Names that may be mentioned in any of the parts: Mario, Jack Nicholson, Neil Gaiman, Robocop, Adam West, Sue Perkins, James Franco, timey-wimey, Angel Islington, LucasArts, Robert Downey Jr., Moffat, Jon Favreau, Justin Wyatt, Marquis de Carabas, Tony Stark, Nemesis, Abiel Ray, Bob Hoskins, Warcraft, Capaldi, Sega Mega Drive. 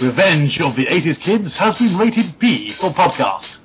Revenge of the 80s Kids has been rated B for podcast.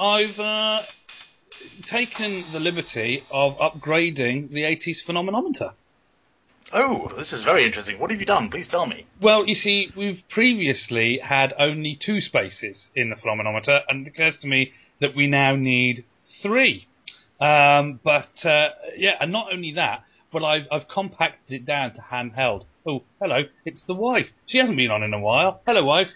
I've taken the liberty of upgrading the 80s phenomenometer. Oh, this is very interesting. What have you done? Please tell me. Well, you see, we've previously had only 2 spaces in the phenomenometer, and it occurs to me that we now need 3. And not only that, but I've compacted it down to handheld. Oh, hello, it's the wife. She hasn't been on in a while. Hello, wife.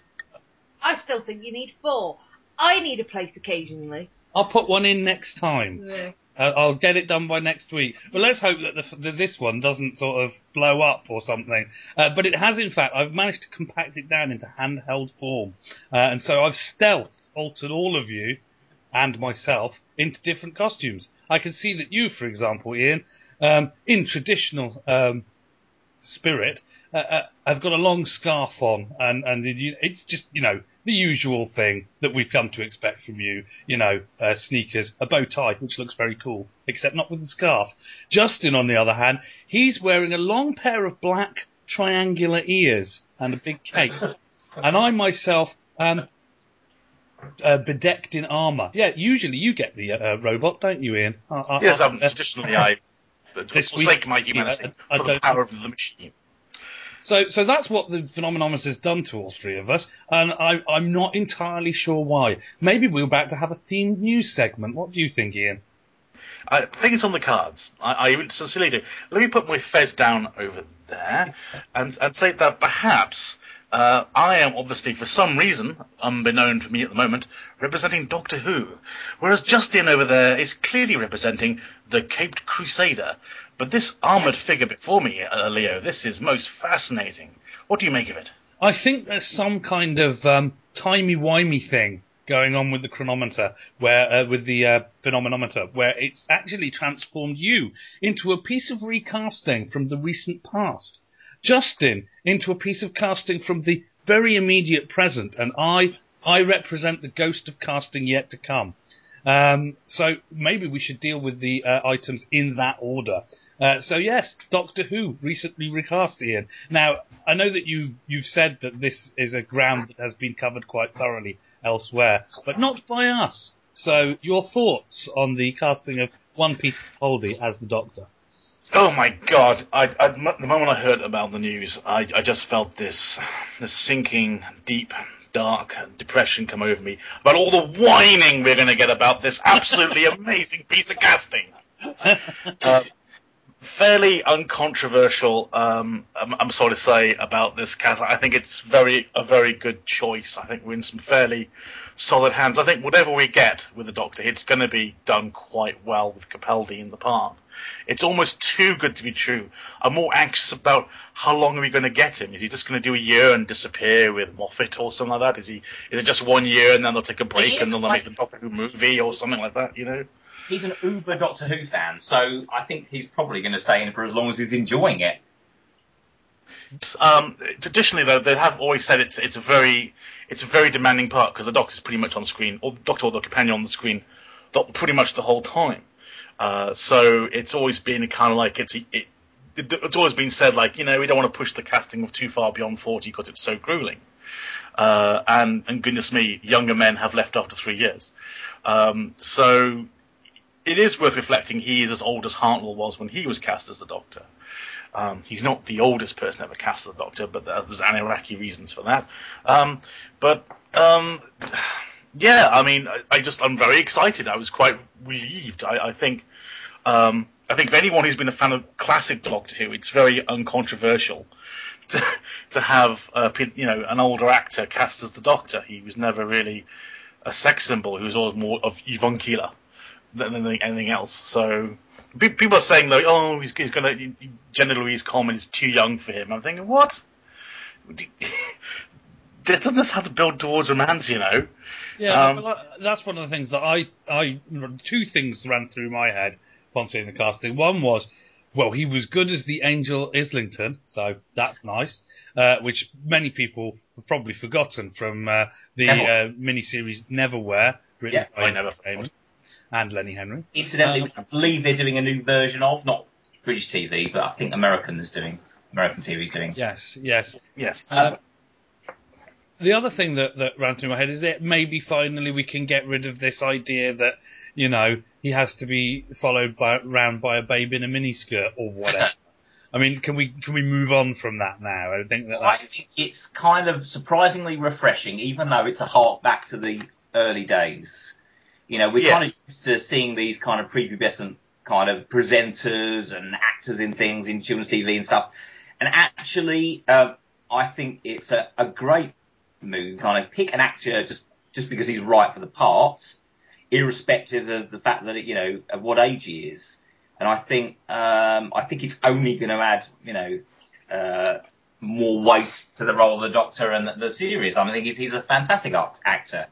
I still think you need 4. I need a place occasionally. I'll put one in next time. Yeah. I'll get it done by next week. Well, let's hope that this one doesn't sort of blow up or something. But it has, in fact. I've managed to compact it down into handheld form. And so I've stealth altered all of you and myself into different costumes. I can see that you, for example, Ian, in traditional spirit, I've got a long scarf on, and it's just, the usual thing that we've come to expect from you, sneakers, a bow tie, which looks very cool, except not with the scarf. Justin, on the other hand, he's wearing a long pair of black triangular ears and a big cape. And I myself am bedecked in armour. Yeah, usually you get the robot, don't you, Ian? Yes, traditionally I forsake my humanity for the power of the machine. So that's what the Phenomenomist has done to all three of us, and I'm not entirely sure why. Maybe we're about to have a themed news segment. What do you think, Ian? I think it's on the cards. I sincerely do. Let me put my fez down over there and say that perhaps I am obviously, for some reason, unbeknown to me at the moment, representing Doctor Who, whereas Justin over there is clearly representing the Caped Crusader. But this armoured figure before me, Leo, this is most fascinating. What do you make of it? I think there's some kind of timey-wimey thing going on with the chronometer, with the phenomenometer, where it's actually transformed you into a piece of recasting from the recent past, Justin into a piece of casting from the very immediate present, and I represent the ghost of casting yet to come. So maybe we should deal with the items in that order. So yes, Doctor Who recently recast, Ian. Now, I know that you've said that this is a ground that has been covered quite thoroughly elsewhere, but not by us. So your thoughts on the casting of one Peter Holdy as the Doctor? Oh my God! The moment I heard about the news, I just felt this sinking deep, dark depression come over me about all the whining we're going to get about this absolutely amazing piece of casting. Fairly uncontroversial, I'm sorry to say, about this cast. I think it's a very good choice. I think we're in some fairly solid hands. I think whatever we get with the Doctor, it's going to be done quite well with Capaldi in the part. It's almost too good to be true. I'm more anxious about how long are we going to get him. Is he just going to do a year and disappear with Moffat or something like that? Is it just 1 year and then they'll take a break and then they'll make the Doctor Who movie or something like that, He's an uber Doctor Who fan, so I think he's probably going to stay in for as long as he's enjoying it. Traditionally, though, they have always said it's a very demanding part because the Doctor's pretty much on screen, or the Doctor or the companion on the screen, pretty much the whole time. So it's always been kind of like it's always been said like we don't want to push the casting of too far beyond 40 because it's so grueling. And goodness me, younger men have left after 3 years. So. It is worth reflecting he is as old as Hartnell was when he was cast as the Doctor. He's not the oldest person ever cast as the Doctor, but there's anarchy reasons for that. I'm very excited. I was quite relieved. I think if anyone who's been a fan of classic Doctor Who, it's very uncontroversial to have an older actor cast as the Doctor. He was never really a sex symbol who's all more of avuncular than anything else. So people are saying, though, oh, he's going to, Jenna Louise Coleman is too young for him. I'm thinking, what? Doesn't this have to build towards romance, you know? Yeah, that's one of the things that I two things ran through my head upon seeing the casting. One was, well, he was good as the Angel Islington, so that's nice, which many people have probably forgotten from the miniseries Neverwhere, written by and Lenny Henry. Incidentally, which I believe they're doing a new version of, not British TV, but I think American TV is doing. Yes. The other thing that ran through my head is that maybe finally we can get rid of this idea that, you know, he has to be followed around by a babe in a miniskirt or whatever. I mean, can we move on from that now? I think I think it's kind of surprisingly refreshing, even though it's a hark back to the early days. You know, we're kind of used to seeing these kind of prepubescent kind of presenters and actors in things, in children's TV and stuff. And actually, I think it's a great move, kind of pick an actor just because he's right for the part, irrespective of the fact that, you know, of what age he is. And I think it's only going to add, you know, more weight to the role of the Doctor and the series. I mean, I think he's a fantastic actor.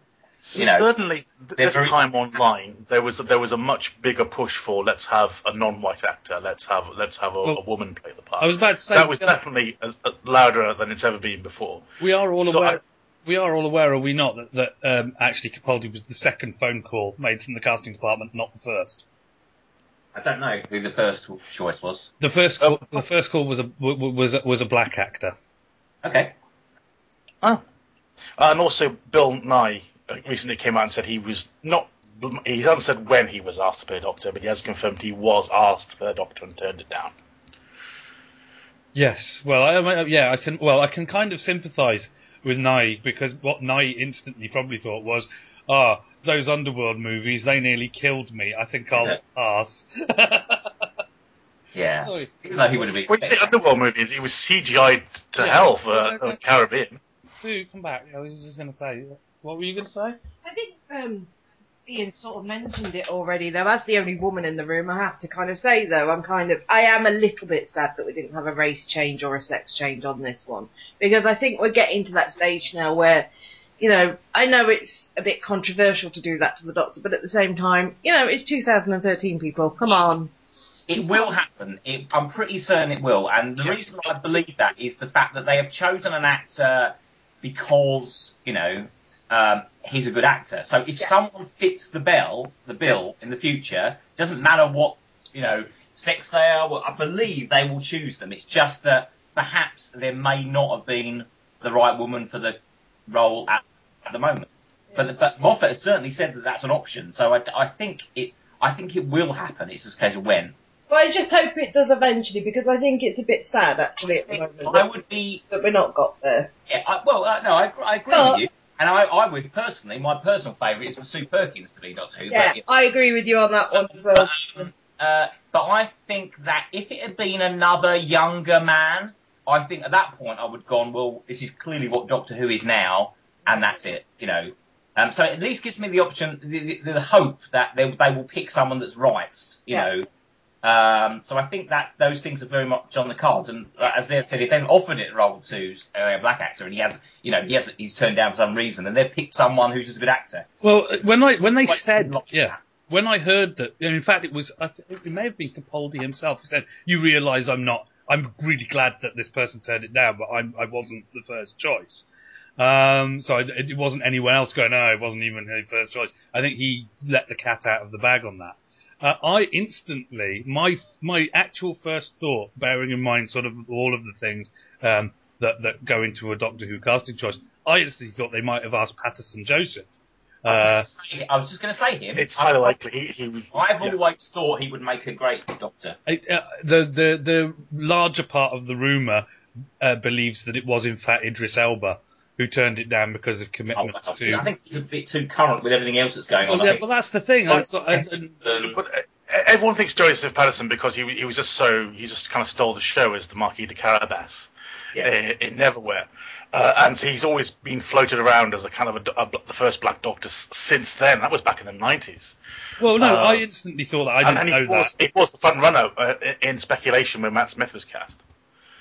You know, certainly this time online there was a much bigger push for let's have a non-white actor, let's have a woman play the part. I was about to say that was definitely louder than it's ever been before. We are all aware, are we not, that actually Capaldi was the second phone call made from the casting department, not the first. I don't know who the first choice was. The first call, was a black actor. Okay. Oh, and also Bill Nye recently came out and said he was not. He hasn't said when he was asked to play a Doctor, but he has confirmed he was asked to play a Doctor and turned it down. Yes, well, I can. Well, I can kind of sympathise with Nye, because what Nye instantly probably thought was, those Underworld movies, they nearly killed me. I think I'll pass. Yeah, sorry. No, he would have been. When you say Underworld movies, he was CGI'd to hell for Caribbean. Sue, come back. I was just going to say. What were you going to say? I think Ian sort of mentioned it already, though. As the only woman in the room, I have to kind of say, though, I am a little bit sad that we didn't have a race change or a sex change on this one. Because I think we're getting to that stage now where, you know, I know it's a bit controversial to do that to the Doctor, but at the same time, you know, it's 2013, people. Come on. It will happen. I'm pretty certain it will. And the reason I believe that is the fact that they have chosen an actor because, you know, he's a good actor. So if someone fits the bill in the future, doesn't matter what, you know, sex they are, well, I believe they will choose them. It's just that perhaps there may not have been the right woman for the role at the moment. Yeah. But Moffat has certainly said that that's an option. So I think it will happen. It's just a case of when. Well, I just hope it does eventually, because I think it's a bit sad, actually, at the moment. That we're not got there. Yeah, I agree with you. And I would personally, my personal favourite is for Sue Perkins to be Doctor Who. Yeah, I agree with you on that one as well. But I think that if it had been another younger man, I think at that point I would have gone, well, this is clearly what Doctor Who is now, and that's it, you know. So it at least gives me the option, the hope that they will pick someone that's right, you know. So I think that those things are very much on the cards, and as they've said, if they've offered it role to a black actor and he's turned down for some reason, and they've picked someone who's just a good actor. Well, when I heard that, and in fact it may have been Capaldi himself who said, "You realise I'm really glad that this person turned it down, but I wasn't the first choice." So it wasn't anyone else going, "No, it wasn't even her first choice." I think he let the cat out of the bag on that. I instantly, my actual first thought, bearing in mind sort of all of the things that go into a Doctor Who casting choice, I instantly thought they might have asked Patterson Joseph. I was just going to say him. It's highly likely he would. I've always thought he would make a great Doctor. The larger part of the rumour believes that it was in fact Idris Elba who turned it down because of commitments to... I think it's a bit too current with everything else that's going on. Yeah, well, that's the thing. I thought, but everyone thinks Joseph Patterson because he was just so, he just kind of stole the show as the Marquis de Carabas in Neverwhere. And so he's always been floated around as a kind of the first Black Doctor since then. That was back in the 90s. Well, no, I instantly thought that. I didn't know that. It was the front runner in speculation when Matt Smith was cast.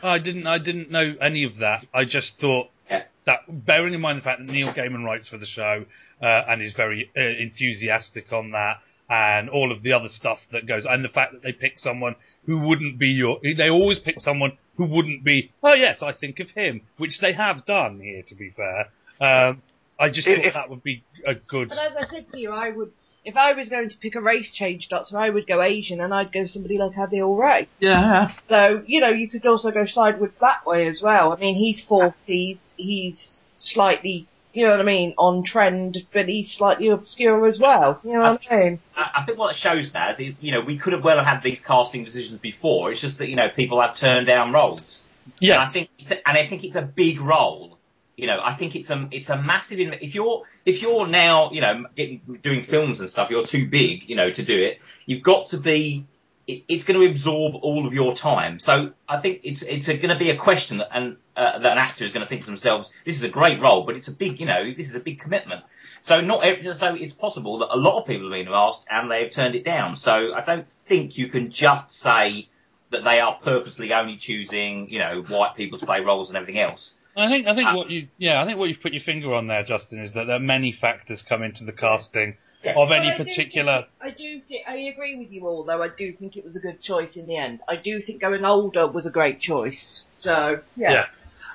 I didn't know any of that. I just thought that, bearing in mind the fact that Neil Gaiman writes for the show and is very enthusiastic on that, and all of the other stuff that goes, and the fact that they pick someone who wouldn't be they always pick someone who wouldn't be, oh yes, I think of him, which they have done here, to be fair. I just thought that would be a good... But as I said to you, I would, if I was going to pick a race change doctor, I would go Asian, and I'd go somebody like Abiel Ray. Yeah. So, you know, you could also go Sidewood that way as well. I mean, he's 40s, he's slightly... You know what I mean? On trend, but he's slightly obscure as well. You know what I mean? I think what it shows now is, you know, we could have well have had these casting decisions before. It's just that, you know, people have turned down roles. Yes. And I think it's a big role. You know, I think it's a massive. If you're now, you know, doing films and stuff, you're too big, you know, to do it. You've got to be. It's going to absorb all of your time. So I think it's going to be a question that an actor is going to think to themselves, this is a great role, but it's a big, you know, this is a big commitment. So it's possible that a lot of people have been asked and they've turned it down. So I don't think you can just say that they are purposely only choosing, you know, white people to play roles and everything else. I think what you've put your finger on there, Justin, is that there are many factors come into the casting. Yeah. Of any particular... I agree with you all, though. I do think it was a good choice in the end. I do think going older was a great choice. So, yeah.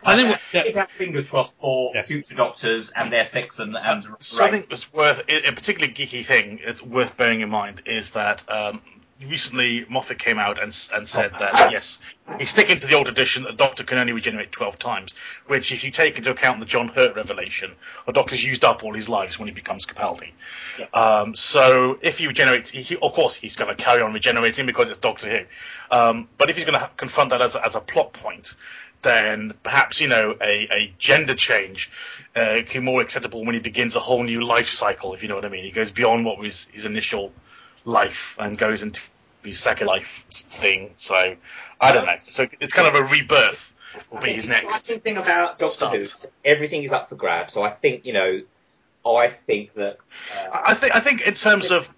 I think have fingers crossed for future doctors and their sex and something that's worth... A particularly geeky thing it's worth bearing in mind is that recently Moffat came out and said that, yes, he's sticking to the old edition that a doctor can only regenerate 12 times, which, if you take into account the John Hurt revelation, a doctor's used up all his lives when he becomes Capaldi. Yeah. So if he regenerates, of course he's going to carry on regenerating because it's Doctor Who. But if he's going to confront that as a plot point, then perhaps, you know, a gender change can be more acceptable when he begins a whole new life cycle, if you know what I mean. He goes beyond what was his initial life and goes into his second life thing, so I don't know. So it's kind of a rebirth will be his next. The exciting thing about Doctor Who is everything is up for grabs. So I think, you know, I think in terms of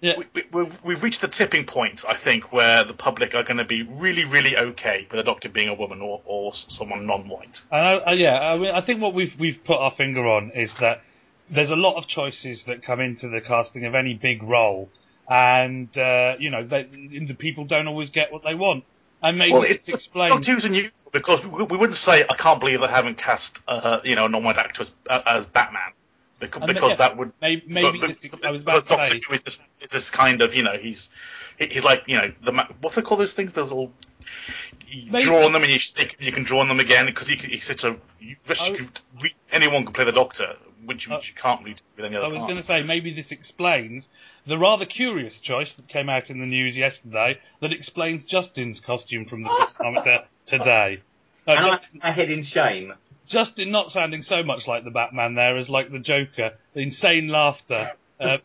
we've reached the tipping point. I think where the public are going to be really, really okay with a doctor being a woman or someone non-white. I think what we've put our finger on is that there's a lot of choices that come into the casting of any big role. And, you know, the people don't always get what they want. And maybe it's explained. Doctor Who's unusual because we wouldn't say, I can't believe they haven't cast, you know, a non-white actor as Batman. Because that would... Doctor Who is this kind of, you know, he's like, you know, what do they call those things? Those little... You draw on them and you can draw on them again because anyone can play the Doctor, which you can't really do with any other part. I was going to say, maybe this explains the rather curious choice that came out in the news yesterday that explains Justin's costume from the Doctor today. I head in shame. Justin not sounding so much like the Batman there as like the Joker. The insane laughter,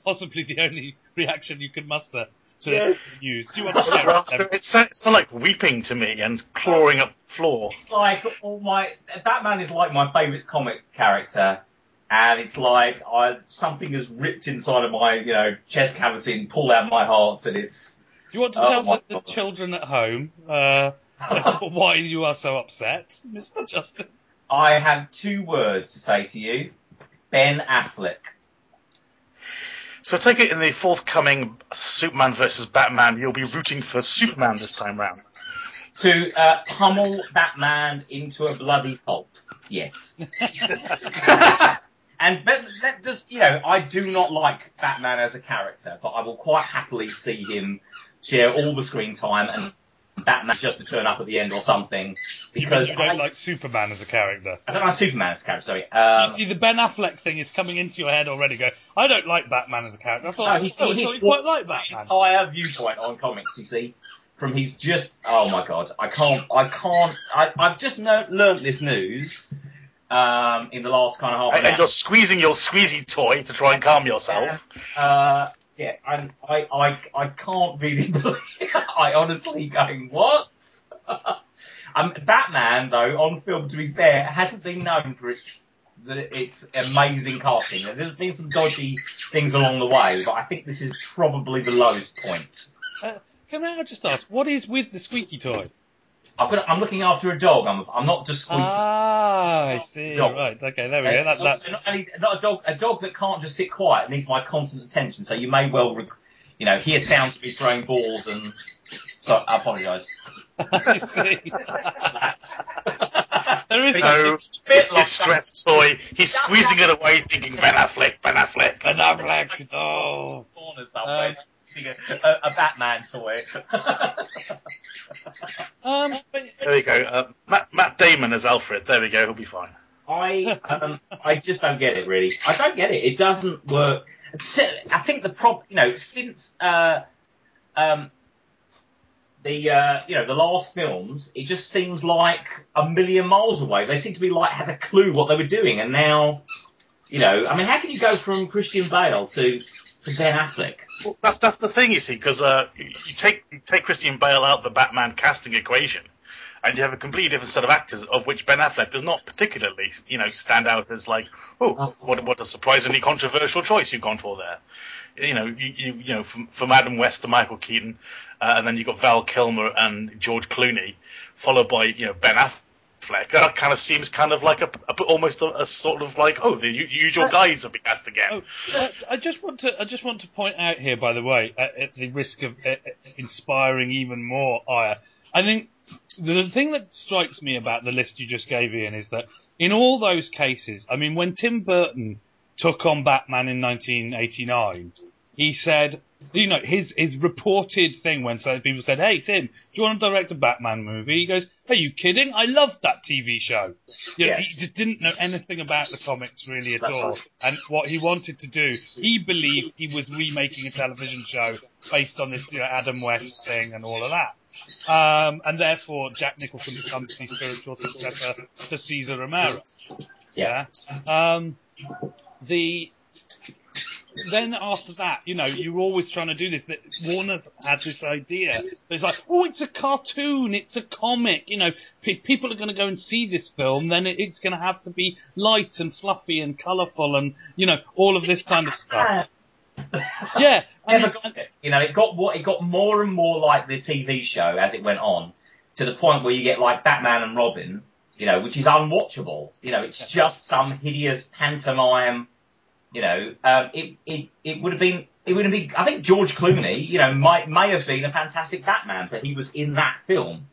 possibly the only reaction you could muster. Yes. Do you want to share it's like weeping to me and clawing up the floor. It's like Batman is like my favourite comic character, and it's like something has ripped inside of my, you know, chest cavity and pulled out my heart, and it's. Do you want to tell the children at home why you are so upset, Mr. Justin? I have two words to say to you: Ben Affleck. So I take it in the forthcoming Superman versus Batman, you'll be rooting for Superman this time round. To pummel Batman into a bloody pulp, yes. And that does, you know, I do not like Batman as a character, but I will quite happily see him share all the screen time and Batman just to turn up at the end or something. Because you don't like Superman as a character. I don't like Superman as a character, sorry. You see, the Ben Affleck thing is coming into your head already, going, I don't like Batman as a character. I thought he quite liked Batman. His entire viewpoint on comics, you see, from he's just, oh my God, I've just learnt this news in the last kind of half an hour. And you're squeezing your squeezy toy to try and calm yourself. Yeah, I can't really believe it. I honestly going, what? Batman, though, on film, to be fair, hasn't been known for its amazing casting. There's been some dodgy things along the way, but I think this is probably the lowest point. Can I just ask, what is with the squeaky toy? I'm looking after a dog. I'm not just squeaky. Ah, I see. Dog. Right, okay, there we go. Not a dog that can't just sit quiet. Needs my constant attention. So you may well, hear sounds of me throwing balls and. So I apologise. I see. There is it's his stress toy. He's squeezing it away, thinking Ben Affleck. Oh. A Batman toy. There we go. Matt Damon as Alfred. There we go. He'll be fine. I just don't get it, really. I don't get it. It doesn't work. I think the problem, since the last films, it just seems like a million miles away. They seem to be had a clue what they were doing, and now, how can you go from Christian Bale to Ben Affleck? Well, that's the thing, you see, because you take Christian Bale out of the Batman casting equation, and you have a completely different set of actors, of which Ben Affleck does not particularly, stand out as what a surprisingly controversial choice you've gone for there. From Adam West to Michael Keaton, and then you've got Val Kilmer and George Clooney, followed by Ben Affleck. That kind of seems kind of like almost a sort of like, oh, the usual guys have been cast again. I just want to point out here, by the way, at the risk of inspiring even more ire, I think the thing that strikes me about the list you just gave, Ian, is that in all those cases, I mean, when Tim Burton took on Batman in 1989, he said, his reported thing when people said, hey, Tim, do you want to direct a Batman movie? He goes, are you kidding? I loved that TV show. He just didn't know anything about the comics really at all. And what he wanted to do, he believed he was remaking a television show based on this Adam West thing and all of that. And therefore, Jack Nicholson becomes the spiritual successor to Cesar Romero. Yeah. Then after that, you're always trying to do this. That Warner's had this idea. It's like, oh, it's a cartoon, it's a comic. If people are going to go and see this film, then it's going to have to be light and fluffy and colourful and, all of this kind of stuff. Yeah. It got more and more like the TV show as it went on, to the point where you get like Batman and Robin, which is unwatchable. It's just some hideous pantomime. It would have been. I think George Clooney, may have been a fantastic Batman, but he was in that film.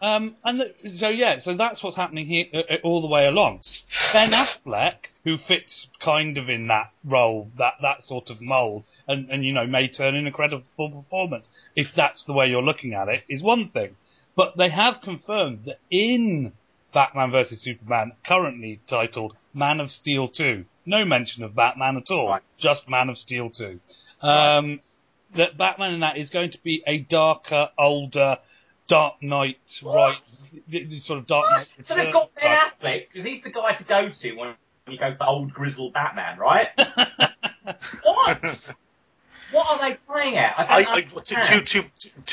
So that's what's happening here all the way along. Ben Affleck, who fits kind of in that role, that sort of mould, and may turn in a credible performance if that's the way you're looking at it, is one thing. But they have confirmed that in Batman vs Superman, currently titled Man of Steel 2, no mention of Batman at all, just Man of Steel 2. That Batman in that is going to be a darker, older Dark Knight, sort of Dark Knight. So they've got Ben Affleck, because he's the guy to go to when you go for old grizzled Batman, right? What? What are they playing at?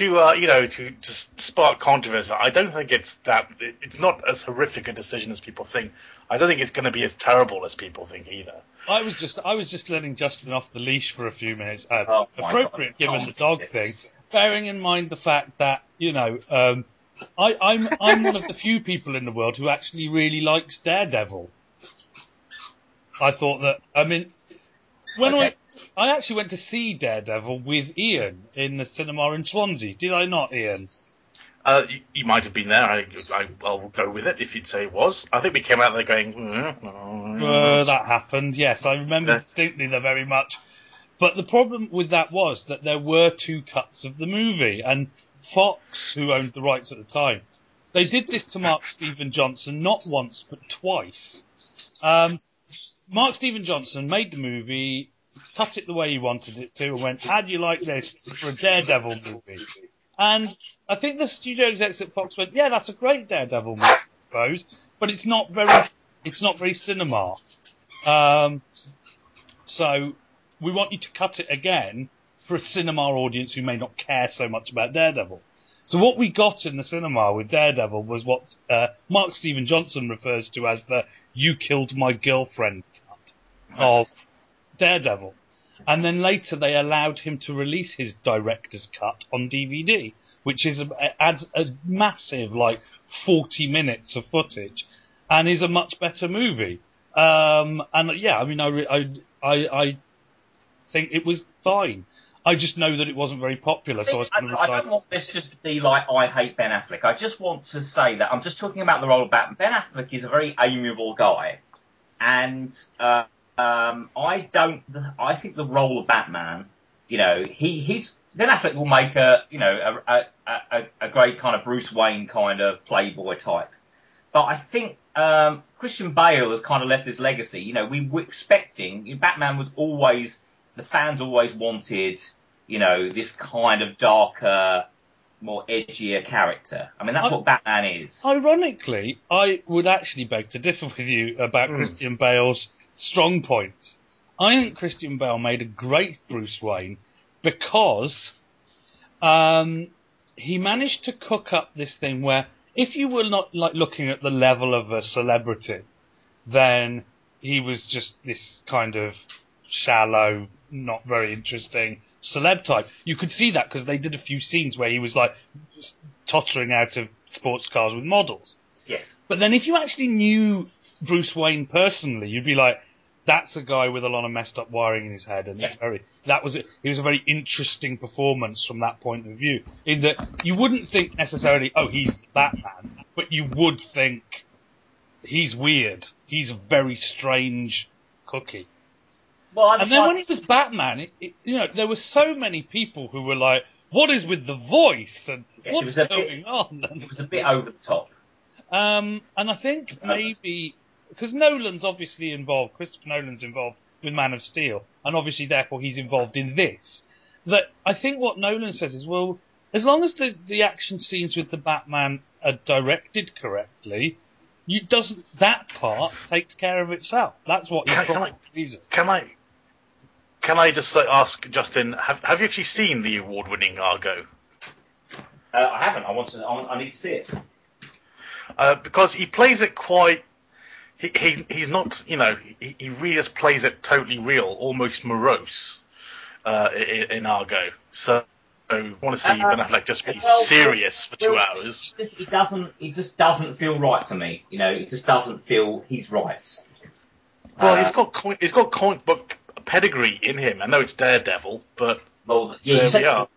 To spark controversy, I don't think it's not as horrific a decision as people think. I don't think it's going to be as terrible as people think either. I was just letting Justin off the leash for a few minutes, appropriate given the dog thing, bearing in mind the fact that I'm one of the few people in the world who actually really likes Daredevil. I thought that I actually went to see Daredevil with Ian in the cinema in Swansea. Did I not, Ian? You might have been there. I'll go with it if you'd say it was. I think we came out there going... that happened, yes. I remember distinctly there very much. But the problem with that was that there were two cuts of the movie. And Fox, who owned the rights at the time, they did this to Mark Stephen Johnson not once but twice. Mark Stephen Johnson made the movie, cut it the way he wanted it to, and went, how do you like this for a Daredevil movie? And I think the studio execs at Fox went, yeah, that's a great Daredevil movie, I suppose, but it's not very cinema. So we want you to cut it again, for a cinema audience who may not care so much about Daredevil. So what we got in the cinema with Daredevil was what Mark Stephen Johnson refers to as the "You Killed My Girlfriend" cut of Daredevil. And then later they allowed him to release his director's cut on DVD, which is adds a massive, 40 minutes of footage and is a much better movie. I think it was fine. I just know that it wasn't very popular. I don't want this just to be I hate Ben Affleck. I just want to say that I'm just talking about the role of Batman. Ben Affleck is a very amiable guy. And I think the role of Batman, Ben Affleck will make a great kind of Bruce Wayne kind of playboy type. But I think Christian Bale has kind of left this legacy. We were expecting, Batman was always, the fans always wanted, this kind of darker, more edgier character. I mean, that's what Batman is. Ironically, I would actually beg to differ with you about Christian Bale's strong points. I think Christian Bale made a great Bruce Wayne because he managed to cook up this thing where if you were not looking at the level of a celebrity, then he was just this kind of shallow, not very interesting celeb type. You could see that because they did a few scenes where he was tottering out of sports cars with models. Yes. But then if you actually knew Bruce Wayne personally, you'd be like, that's a guy with a lot of messed up wiring in his head, and it was a very interesting performance from that point of view. In that you wouldn't think necessarily, oh, he's Batman, but you would think he's weird. He's a very strange cookie. Well, and then when he was Batman, there were so many people who were like, "What is with the voice?" and what's going on? It was a bit over the top. And I think maybe. Because Christopher Nolan's involved with Man of Steel, and obviously therefore he's involved in this, that I think what Nolan says is, well, as long as the action scenes with the Batman are directed correctly, that part takes care of itself. That's what he's got. Can I just ask Justin, have you actually seen the award-winning Argo? I haven't. I need to see it. Because he plays it quite... He's not, he really just plays it totally real, almost morose in Argo. So I want to see Ben Affleck just be serious for 2 hours. It just doesn't feel right to me. It just doesn't feel he's right. Well, he's got comic book pedigree in him. I know it's Daredevil, but there we are.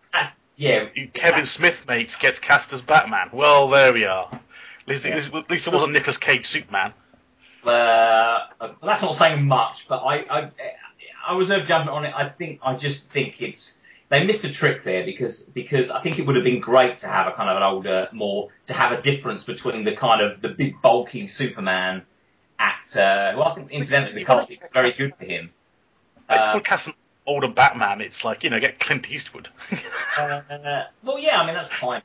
Kevin Smith, mate, gets cast as Batman. Well, there we are. At least it wasn't Nicolas Cage Superman. That's not saying much, but I reserve judgment on it. I just think they missed a trick there because I think it would have been great to have a kind of an older, to have a difference between the kind of the big bulky Superman actor. Well, I think incidentally the casting is very good for him. It's called cast an older Batman. It's get Clint Eastwood. That's fine.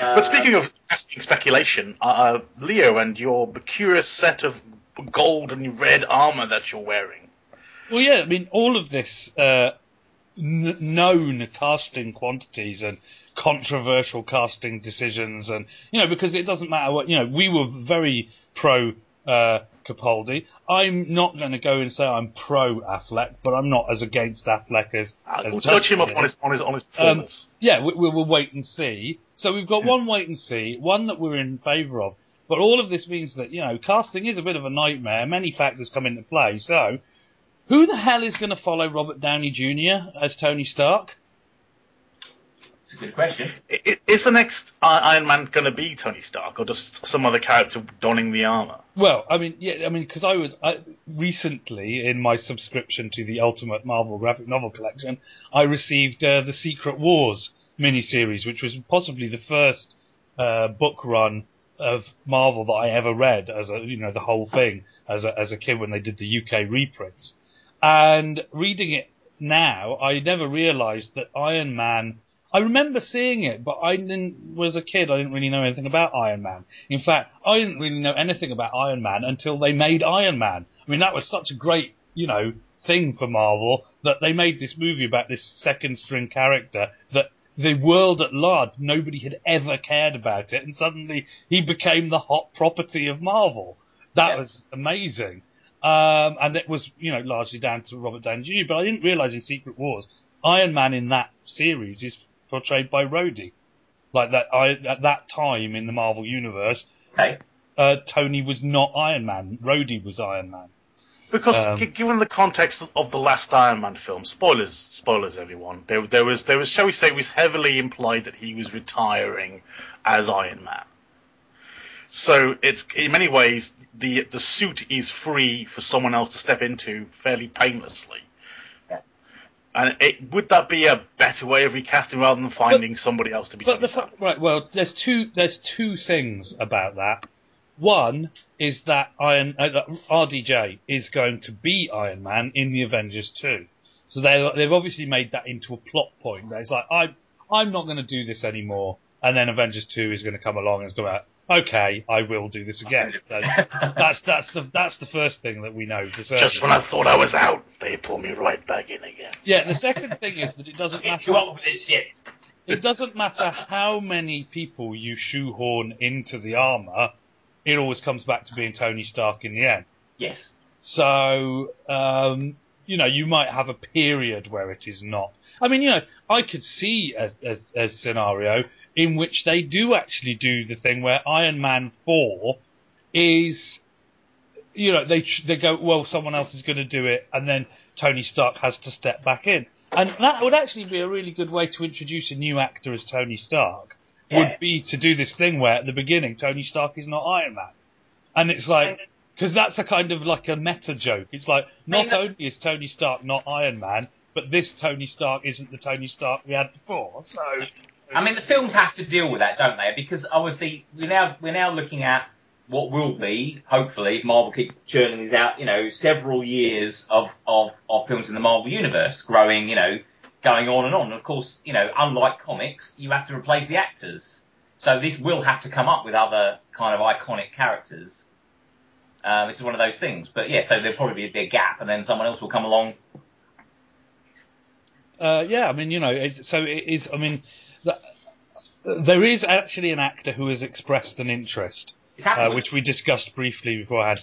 But speaking of casting speculation, Leo, and your curious set of gold and red armour that you're wearing. Well, yeah, I mean, all of this known casting quantities and controversial casting decisions, and, because it doesn't matter what, we were very pro Capaldi. I'm not going to go and say I'm pro Affleck, but I'm not as against Affleck as we'll judge him up on his performance. We'll wait and see. So we've got one wait and see, one that we're in favour of. But all of this means that, casting is a bit of a nightmare. Many factors come into play. So who the hell is going to follow Robert Downey Jr. as Tony Stark? It's a good question. Is the next Iron Man going to be Tony Stark, or just some other character donning the armour? Well, because I recently, in my subscription to the Ultimate Marvel Graphic Novel Collection, I received the Secret Wars miniseries, which was possibly the first book run of Marvel that I ever read, as the whole thing, as a kid when they did the UK reprints. And reading it now, I never realised that Iron Man... I remember seeing it, but as a kid, I didn't really know anything about Iron Man. In fact, I didn't really know anything about Iron Man until they made Iron Man. I mean, that was such a great, thing for Marvel, that they made this movie about this second string character that the world at large, nobody had ever cared about it, and suddenly he became the hot property of Marvel. That was amazing. And it was, you know, largely down to Robert Downey Jr., but I didn't realise in Secret Wars, Iron Man in that series is portrayed by Rhodey. Like, that, at that time in the Marvel Universe, Tony was not Iron Man, Rhodey was Iron Man. Because given the context of the last Iron Man film, spoilers, everyone. There was, shall we say, it was heavily implied that he was retiring as Iron Man. So it's in many ways the suit is free for someone else to step into fairly painlessly. Yeah. And would that be a better way of recasting rather than finding somebody else to be? Right. Well, there's two things about that. One is that RDJ is going to be Iron Man in the Avengers 2. So they've obviously made that into a plot point. It's like, I'm not going to do this anymore. And then Avengers 2 is going to come along and it's going to be like, okay, I will do this again. So that's the first thing that we know. Just when I thought I was out, they pull me right back in again. Yeah, the second thing is that it doesn't matter. It doesn't matter how many people you shoehorn into the armor, it always comes back to being Tony Stark in the end. Yes. So, you know, you might have a period where it is not. I mean, you know, I could see a scenario in which they do actually do the thing where Iron Man 4 is, you know, they go, well, someone else is going to do it, and then Tony Stark has to step back in. And that would actually be a really good way to introduce a new actor as Tony Stark. Would be to do this thing where at the beginning Tony Stark is not Iron Man, and it's like, because that's a kind of like a meta joke. It's like, not only is Tony Stark not Iron Man, but this Tony Stark isn't the Tony Stark we had before. So, I mean, the films have to deal with that, don't they? Because obviously we're now looking at what will be, hopefully, if Marvel keep churning these out, you know, several years of films in the Marvel universe growing, you know, going on and on. And of course, you know, unlike comics, you have to replace the actors. So this will have to come up with other kind of iconic characters. This is one of those things. But yeah, so there'll probably be a gap, and then someone else will come along. Yeah, I mean, you know, it is. I mean, there is actually an actor who has expressed an interest, which we discussed briefly beforehand.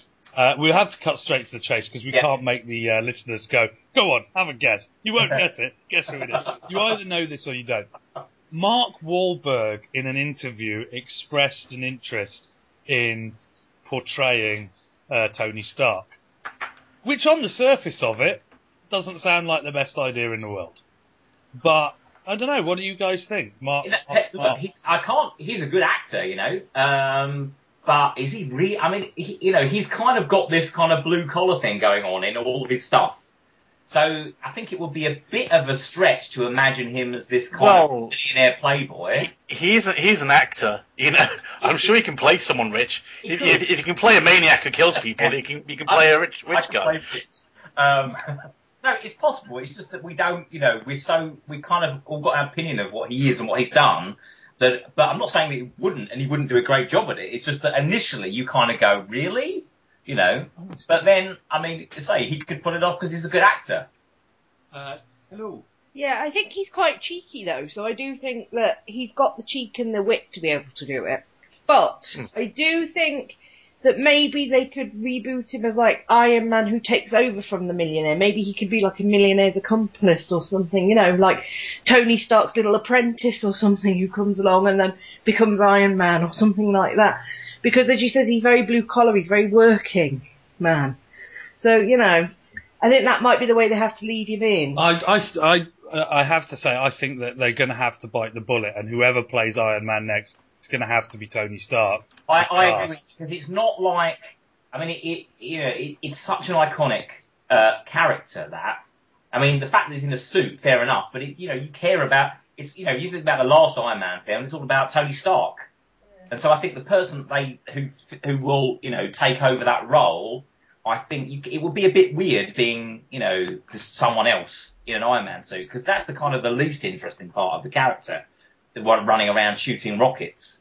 We'll have to cut straight to the chase because we can't make the listeners go on, have a guess. You won't guess it. Guess who it is. You either know this or you don't. Mark Wahlberg, in an interview, expressed an interest in portraying Tony Stark, which on the surface of it doesn't sound like the best idea in the world. But I don't know. What do you guys think? Mark? Look, he's a good actor, you know. But is he really? I mean, you know, he's kind of got this kind of blue collar thing going on in all of his stuff. So I think it would be a bit of a stretch to imagine him as this kind of millionaire playboy. He's an actor, you know. I'm sure he can play someone rich. If he can play a maniac who kills people, he can play a rich guy. No, it's possible. It's just that we don't, you know, we kind of all got our opinion of what he is and what he's done. But I'm not saying that he wouldn't do a great job at it. It's just that initially you kind of go, really? You know? But then, I mean, say, he could pull it off because he's a good actor. Hello. Yeah, I think he's quite cheeky, though, so I do think that he's got the cheek and the wit to be able to do it. But I do think that maybe they could reboot him as, like, Iron Man who takes over from the millionaire. Maybe he could be, like, a millionaire's accomplice or something, you know, like Tony Stark's little apprentice or something who comes along and then becomes Iron Man or something like that. Because, as you said, he's very blue-collar, he's very working man. So, you know, I think that might be the way they have to lead him in. I have to say, I think that they're going to have to bite the bullet, and whoever plays Iron Man next, it's going to have to be Tony Stark. I agree, because it's not like, I mean, it's such an iconic character that, I mean, the fact that he's in a suit, fair enough, but it, you know, you care about, it's, you know, you think about the last Iron Man film, it's all about Tony Stark, and so I think the person who will, you know, take over that role, I think it would be a bit weird being, you know, just someone else in an Iron Man suit, because that's the kind of the least interesting part of the character. The one running around shooting rockets.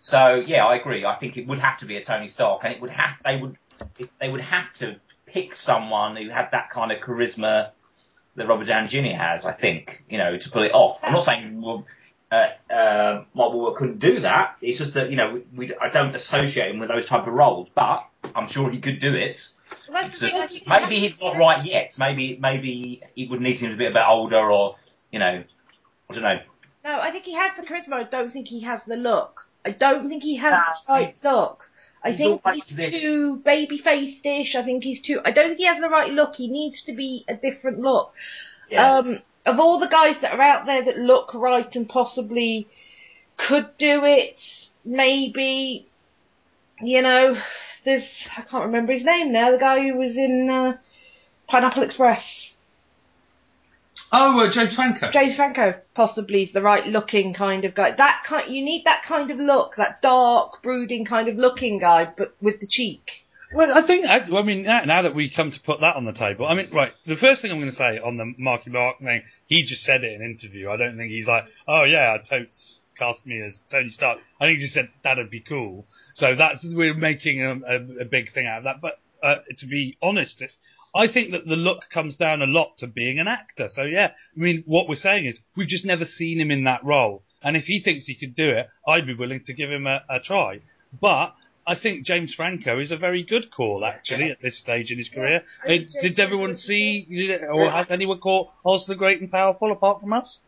So yeah, I agree. I think it would have to be a Tony Stark, and it would have they would have to pick someone who had that kind of charisma that Robert Downey Jr. has, I think, you know, to pull it off. I'm not saying Mark Wahlberg couldn't do that. It's just that, you know, I don't associate him with those type of roles, but I'm sure he could do it. Well, just, maybe he's not right yet. Maybe he would need him to be a bit older, or, you know, I don't know. No, I think he has the charisma. I don't think he has the look. I don't think he has the right look. I think he's too baby-faced-ish. I don't think he has the right look. He needs to be a different look. Yeah. Of all the guys that are out there that look right and possibly could do it, maybe, you know, I can't remember his name now, the guy who was in Pineapple Express. Oh, James Franco. James Franco, possibly, is the right-looking kind of guy. You need that kind of look, that dark, brooding kind of looking guy, but with the cheek. Well, now that we come to put that on the table, the first thing I'm going to say on the Marky Mark thing, he just said it in an interview. I don't think he's like, oh yeah, totes cast me as Tony Stark. I think he just said that'd be cool. So we're making a big thing out of that. But to be honest, I think that the look comes down a lot to being an actor. So yeah, what we're saying is we've just never seen him in that role. And if he thinks he could do it, I'd be willing to give him a try. But I think James Franco is a very good call, actually, at this stage in his career. Yeah. Did everyone see, or has anyone caught Oz the Great and Powerful apart from us?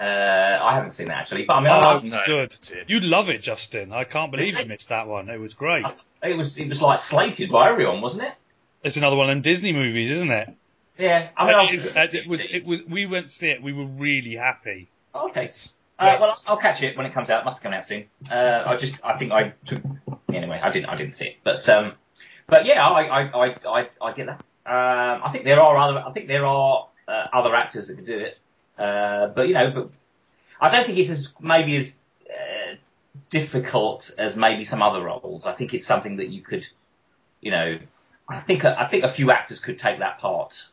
I haven't seen that, actually. But it's good. You'd love it, Justin. I can't believe you missed that one. It was great. It was like slated by everyone, wasn't it? It's another one in Disney movies, isn't it? Yeah. We went to see it. We were really happy. Okay. Well, I'll catch it when it comes out. It must be coming out soon. I didn't see it, but yeah, I get that. I think there are other actors that could do it. But I don't think it's as difficult as maybe some other roles. I think it's something that you could, you know, I think a few actors could take that part.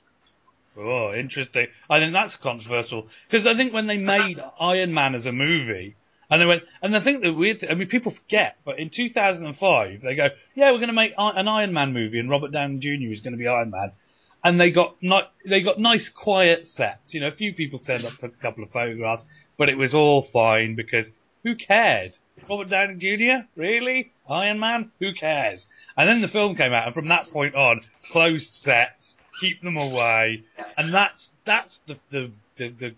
Oh, interesting. I think that's controversial, because I think when they made Iron Man as a movie, and they went, and I think the weird thing, people forget, but in 2005, they go, yeah, we're going to make an Iron Man movie, and Robert Downey Jr. is going to be Iron Man. And they got nice, quiet sets. You know, a few people turned up, took a couple of photographs, but it was all fine, because who cared? Robert Downey Jr.? Really? Iron Man? Who cares? And then the film came out, and from that point on, closed sets, keep them away. And that's the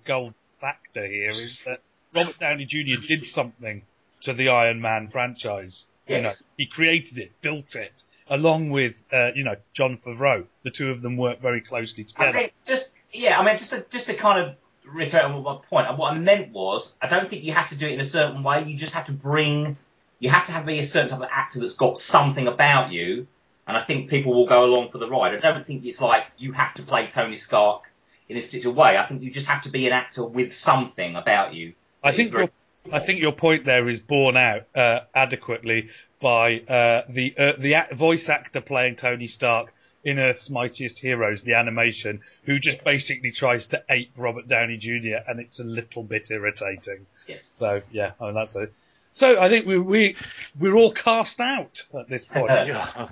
gold factor here, is that Robert Downey Jr. did something to the Iron Man franchise. Yes. You know, he created it, built it, along with Jon Favreau. The two of them work very closely together. Just to kind of reiterate on my point, what I meant was, I don't think you have to do it in a certain way. You just have to be a certain type of actor that's got something about you, and I think people will go along for the ride. I don't think it's like you have to play Tony Stark in this particular way. I think you just have to be an actor with something about you. I think your point there is borne out adequately by the voice actor playing Tony Stark in Earth's Mightiest Heroes, the animation, who just basically tries to ape Robert Downey Jr., and it's a little bit irritating. Yes. So yeah, that's it. So I think we're all cast out at this point.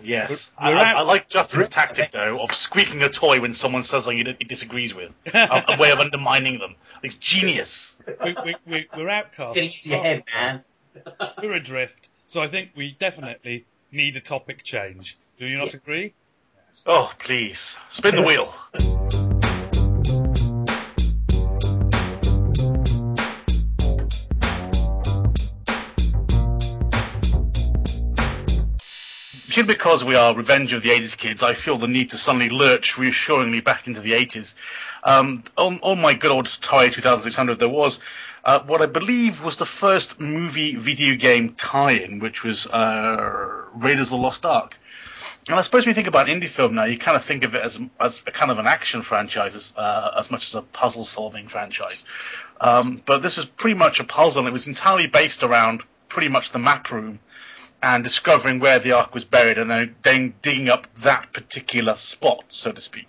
Yes. I like Justin's tactic, though, of squeaking a toy when someone says something he disagrees with. A way of undermining them. It's genius. We're outcast. Get into your head, man. We're adrift. So I think we definitely need a topic change. Do you not agree? Yes. Oh, please. Spin the wheel. Because we are Revenge of the 80s kids, I feel the need to suddenly lurch reassuringly back into the 80s. On my good old Atari 2600, there was what I believe was the first movie video game tie-in, which was Raiders of the Lost Ark. And I suppose when you think about indie film now, you kind of think of it as a kind of an action franchise as much as a puzzle-solving franchise. But this is pretty much a puzzle, and it was entirely based around pretty much the map room, and discovering where the Ark was buried, and then digging up that particular spot, so to speak.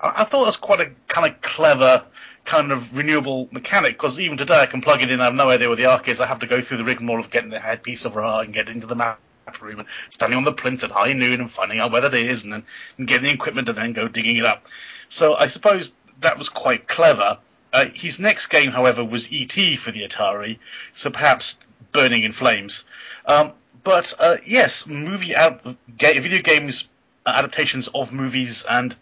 I thought that's quite a kind of clever, kind of renewable mechanic, because even today I can plug it in, I have no idea where the Ark is, I have to go through the rigmarole of getting the headpiece of her and get into the map after room and standing on the plinth at high noon and finding out where that is and then and getting the equipment and then go digging it up. So I suppose that was quite clever. His next game, however, was E.T. for the Atari, so perhaps burning in flames. But yes, video games adaptations of movies and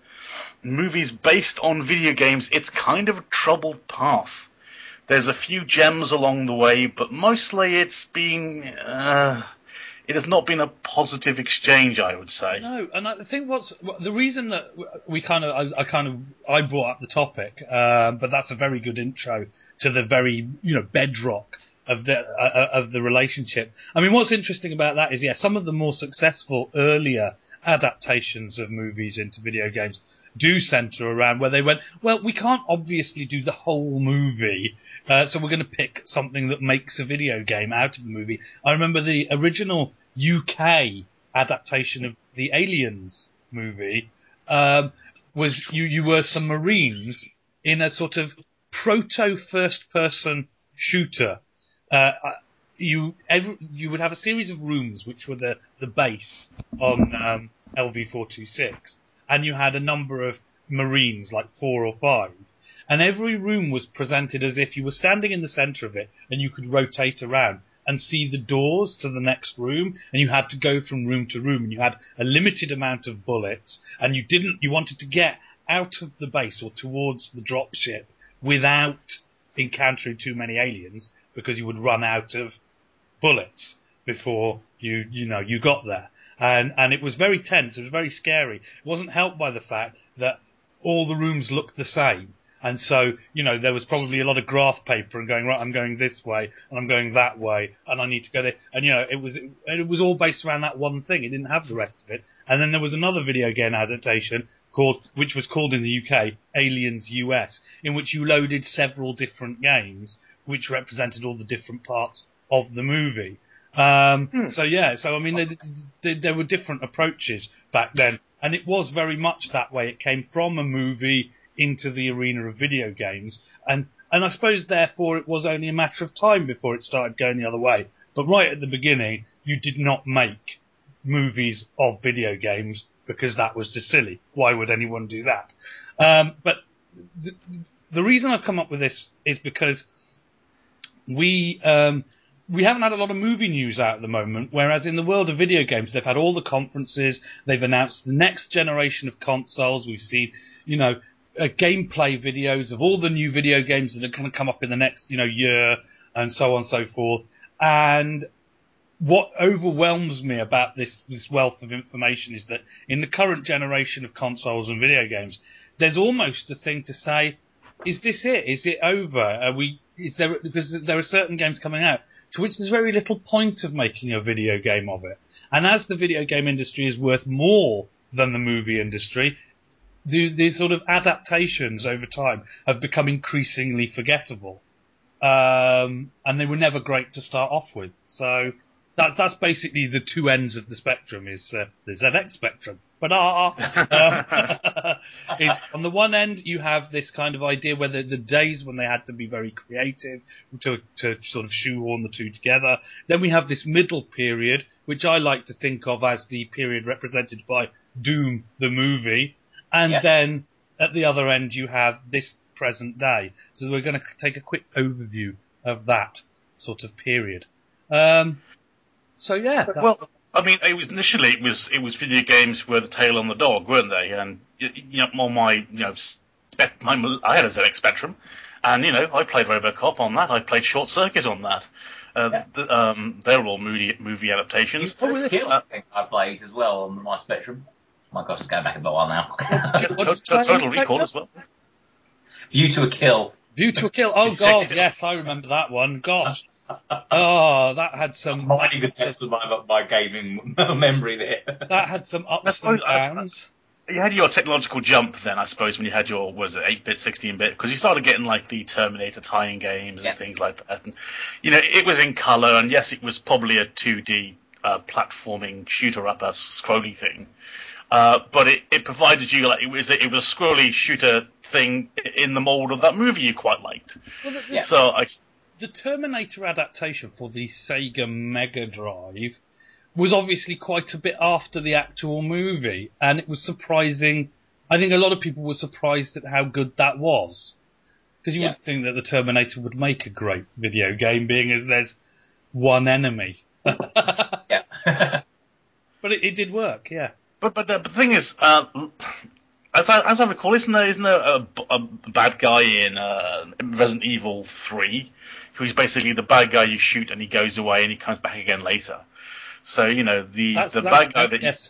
movies based on video games, it's kind of a troubled path. There's a few gems along the way, but mostly it has not been a positive exchange, I would say. No, and I think the reason that I brought up the topic, but that's a very good intro to the very, bedrock of the relationship. I mean, what's interesting about that is, yeah, some of the more successful earlier adaptations of movies into video games do centre around where they went, well, we can't obviously do the whole movie, so we're going to pick something that makes a video game out of the movie. I remember the original UK adaptation of the Aliens movie was you were some Marines in a sort of proto-first-person shooter. You would have a series of rooms which were the base on LV-426. And you had a number of Marines, like 4 or 5. And every room was presented as if you were standing in the centre of it and you could rotate around and see the doors to the next room, and you had to go from room to room, and you had a limited amount of bullets, and you wanted to get out of the base or towards the dropship without encountering too many aliens, because you would run out of bullets before you got there. And it was very tense, it was very scary. It wasn't helped by the fact that all the rooms looked the same. And so, there was probably a lot of graph paper and going, right, I'm going this way, and I'm going that way, and I need to go there. And, it was all based around that one thing. It didn't have the rest of it. And then there was another video game adaptation which was called in the UK, Aliens US, in which you loaded several different games which represented all the different parts of the movie. There were different approaches back then, and it was very much that way. It came from a movie into the arena of video games, and I suppose therefore it was only a matter of time before it started going the other way. But right at the beginning, you did not make movies of video games because that was just silly. Why would anyone do that? But the reason I've come up with this is because we haven't had a lot of movie news out at the moment, whereas in the world of video games, they've had all the conferences, they've announced the next generation of consoles, we've seen, gameplay videos of all the new video games that are going to come up in the next, year, and so on and so forth. And what overwhelms me about this wealth of information is that in the current generation of consoles and video games, there's almost a thing to say, is this it? Is it over? Because there are certain games coming out to which there's very little point of making a video game of it. And as the video game industry is worth more than the movie industry, the sort of adaptations over time have become increasingly forgettable. And they were never great to start off with. So that's basically the two ends of the spectrum, is the ZX Spectrum. Is on the one end you have this kind of idea where the days when they had to be very creative to sort of shoehorn the two together. Then we have this middle period, which I like to think of as the period represented by Doom the movie, and then at the other end you have this present day. So we're going to take a quick overview of that sort of period. It was video games were the tail on the dog, weren't they? And I had a ZX Spectrum, and I played Robocop on that. I played Short Circuit on that. They were all movie adaptations. I played as well on my Spectrum. Oh my gosh, it's going back a bit while now. Total Recall as well. View to a Kill. Oh God, yes, I remember that one. Gosh. Oh, that had some... I'm hiding the depths of my gaming memory there. That had some ups and downs. You had your technological jump then, I suppose, when you had your, 8-bit, 16-bit, because you started getting, the Terminator tie-in games and things like that. And, it was in colour, and yes, it was probably a 2D platforming shooter-upper scrolly thing. But it provided you, it was a scrolly shooter thing in the mould of that movie you quite liked. Well, the Terminator adaptation for the Sega Mega Drive was obviously quite a bit after the actual movie, and it was surprising. I think a lot of people were surprised at how good that was, because you would think that the Terminator would make a great video game, being as there's one enemy. But it did work, But the thing is, as I recall, isn't there a bad guy in Resident Evil 3 who's basically the bad guy you shoot and he goes away and he comes back again later? So, you know, the bad guy that...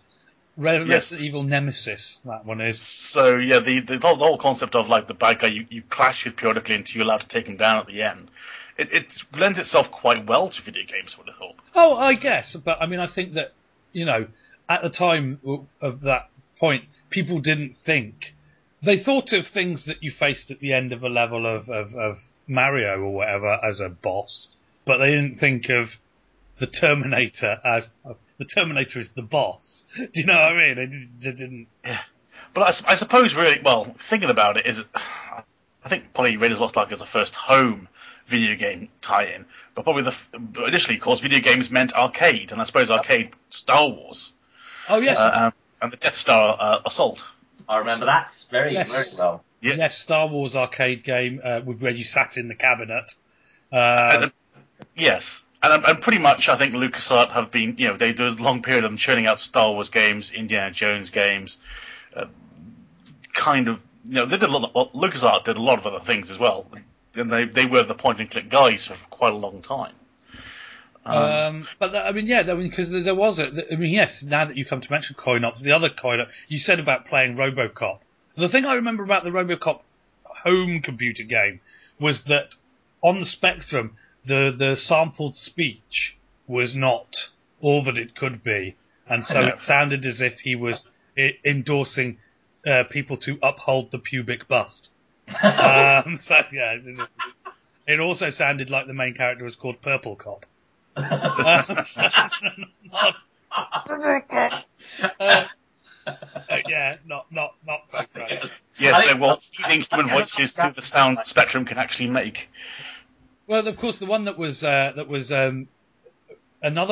Resident Evil Nemesis, that one is. So, yeah, the whole concept of, like, the bad guy you clash with periodically until you're allowed to take him down at the end, it lends itself quite well to video games, I would have thought. Oh, I guess, but, I mean, I think that, you know, at the time of that point, people didn't think. They thought of things that you faced at the end of a level of Mario or whatever as a boss, but they didn't think of the Terminator as... The Terminator is the boss. Do you know what I mean? They didn't. Yeah. But I suppose, really, well, thinking about it, is I think probably Raiders of the Lost Ark is the first home video game tie-in. But probably initially, of course, video games meant arcade, and I suppose arcade Star Wars. Oh yes. And the Death Star assault. I remember that very well. Yeah. Yes, Star Wars arcade game where you sat in the cabinet. Yes. And pretty much, I think LucasArts have been, you know, they do a long period of them churning out Star Wars games, Indiana Jones games, kind of, you know, they did LucasArts did a lot of other things as well, and they were the point-and-click guys for quite a long time. Now that you come to mention coin-ops, the other coin-op, you said about playing Robocop. The thing I remember about the Robocop home computer game was that on the Spectrum, the sampled speech was not all that it could be, and so it sounded as if he was endorsing people to uphold the pubic bust. It also sounded like the main character was called Purple Cop. Not so great. Yes, there were human voices through the sounds Spectrum can actually make. Well, of course, the one that was another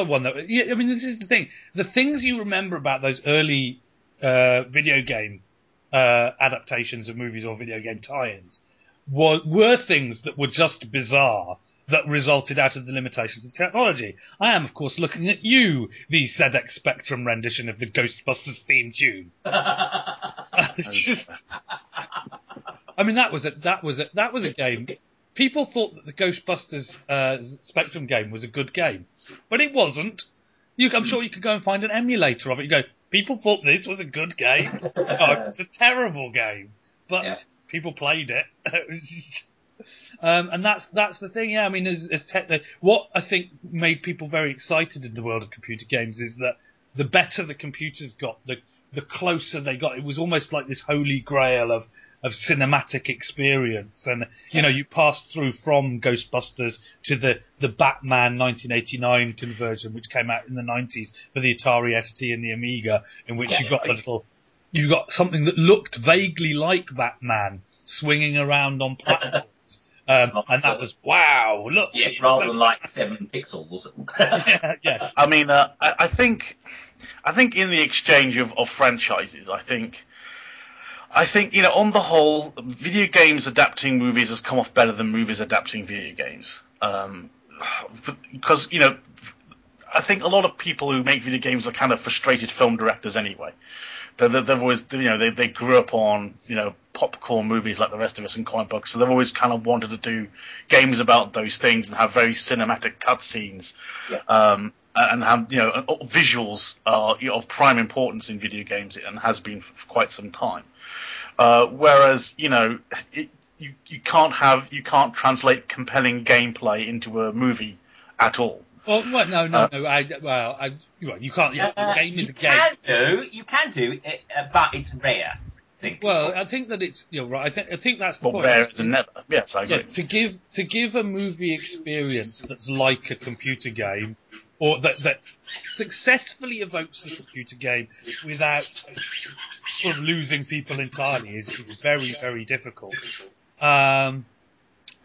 one that... I mean, this is the thing. The things you remember about those early video game adaptations of movies or video game tie-ins were things that were just bizarre that resulted out of the limitations of technology. I am, of course, looking at you, the ZX Spectrum rendition of the Ghostbusters theme tune. That was a game... People thought that the Ghostbusters Spectrum game was a good game, but it wasn't. I'm sure you could go and find an emulator of it. You go, people thought this was a good game. It was a terrible game, but people played it. And that's the thing. Yeah, I mean, what I think made people very excited in the world of computer games is that the better the computers got, the closer they got. It was almost like this holy grail of cinematic experience, and you know, you passed through from Ghostbusters to the Batman 1989 conversion, which came out in the 90s for the Atari ST and the Amiga, in which you got something that looked vaguely like Batman swinging around on platforms. And that was wow! Look, yes, rather than like 7 pixels. Yes, I mean, I think in the exchange of franchises, I think, you know, on the whole, video games adapting movies has come off better than movies adapting video games. Because, you know, I think a lot of people who make video games are kind of frustrated film directors anyway. They've always, you know, they grew up on, you know, popcorn movies like the rest of us and comic books, so they've always kind of wanted to do games about those things and have very cinematic cutscenes. Yeah. And have, you know, visuals are of prime importance in video games and has been for quite some time. Whereas, you know, you can't translate compelling gameplay into a movie at all. You can't. Yes, the game is a game. You can do it, but it's rare. I think that it's, you're right. I think that's the point. Rare is a never. Yes, I agree. Yeah, to give a movie experience that's like a computer game. Or that successfully evokes a computer game without sort of losing people entirely is very, very difficult. I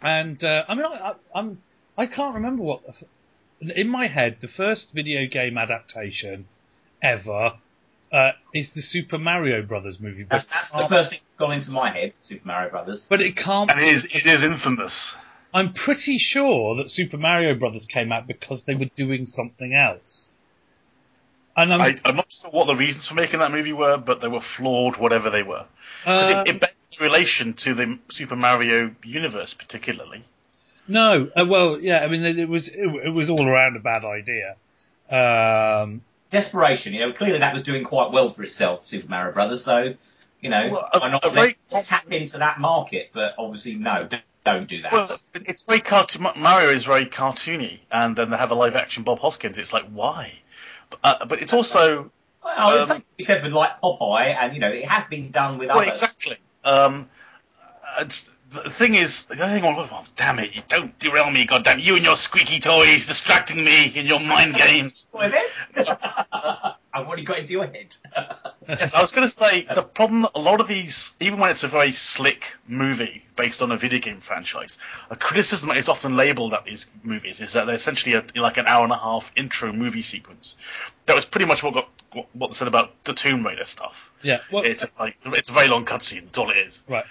can't remember what in my head, the first video game adaptation ever is the Super Mario Brothers movie. That's the first thing that's gone into my head, Super Mario Brothers. But it can't. And it is infamous. I'm pretty sure that Super Mario Brothers came out because they were doing something else. And I'm not sure what the reasons for making that movie were, but they were flawed, whatever they were. Because it bears relation to the Super Mario universe, particularly. No, well, yeah, I mean, it was all around a bad idea. Desperation, you know, clearly that was doing quite well for itself, Super Mario Brothers, so, you know, why not tap into that market? But obviously, no, don't do that. Well, it's very Mario is very cartoony, and then they have a live-action Bob Hoskins. It's like, why? But it's also... Well, it's something we said with, like, Popeye, and, you know, it has been done with others. Well, exactly. Damn it, you don't derail me, goddamn. You and your squeaky toys distracting me in your mind games. What is it? I've already got into your head. Yes, I was going to say, the problem that a lot of these, even when it's a very slick movie based on a video game franchise, a criticism that is often labelled at these movies is that they're essentially like an hour-and-a-half intro movie sequence. That was pretty much what they said about the Tomb Raider stuff. Yeah, well, it's a very long cutscene. That's all it is. Right.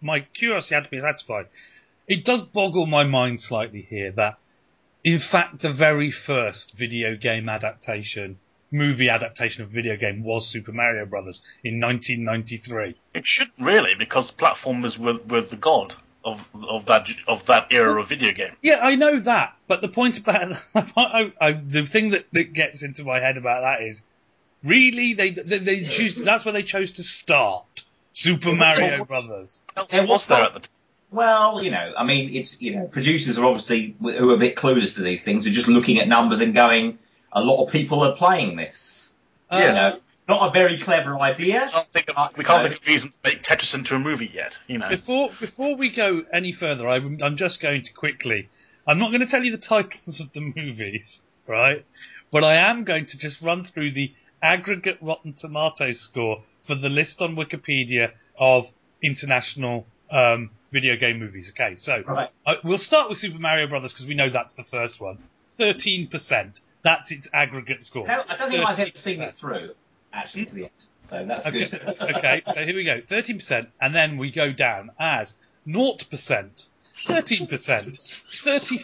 My curiosity had to be satisfied. It does boggle my mind slightly here that, in fact, the very first video game adaptation, movie adaptation of a video game, was Super Mario Brothers in 1993. It shouldn't really, because platformers were the god of that era of video game. Yeah, I know that, but the point about the thing that gets into my head about that is, really, they choose. That's where they chose to start Super Mario Brothers. What was there at the time? Well, you know, I mean, it's, you know, producers are obviously, who are a bit clueless to these things, are just looking at numbers and going, a lot of people are playing this. Yes. You know, not a very clever idea. We can't think of reasons to make Tetris into a movie yet, you know. Before we go any further, I'm just going to quickly... I'm not going to tell you the titles of the movies, right? But I am going to just run through the aggregate Rotten Tomatoes score for the list on Wikipedia of international video game movies. Okay, so right. We'll start with Super Mario Brothers because we know that's the first one. 13%. That's its aggregate score. No, I don't think I've ever seen it through, actually, to the end. So that's good. Okay, so here we go. 13%, and then we go down as 0%, 13%, 34%, 6%,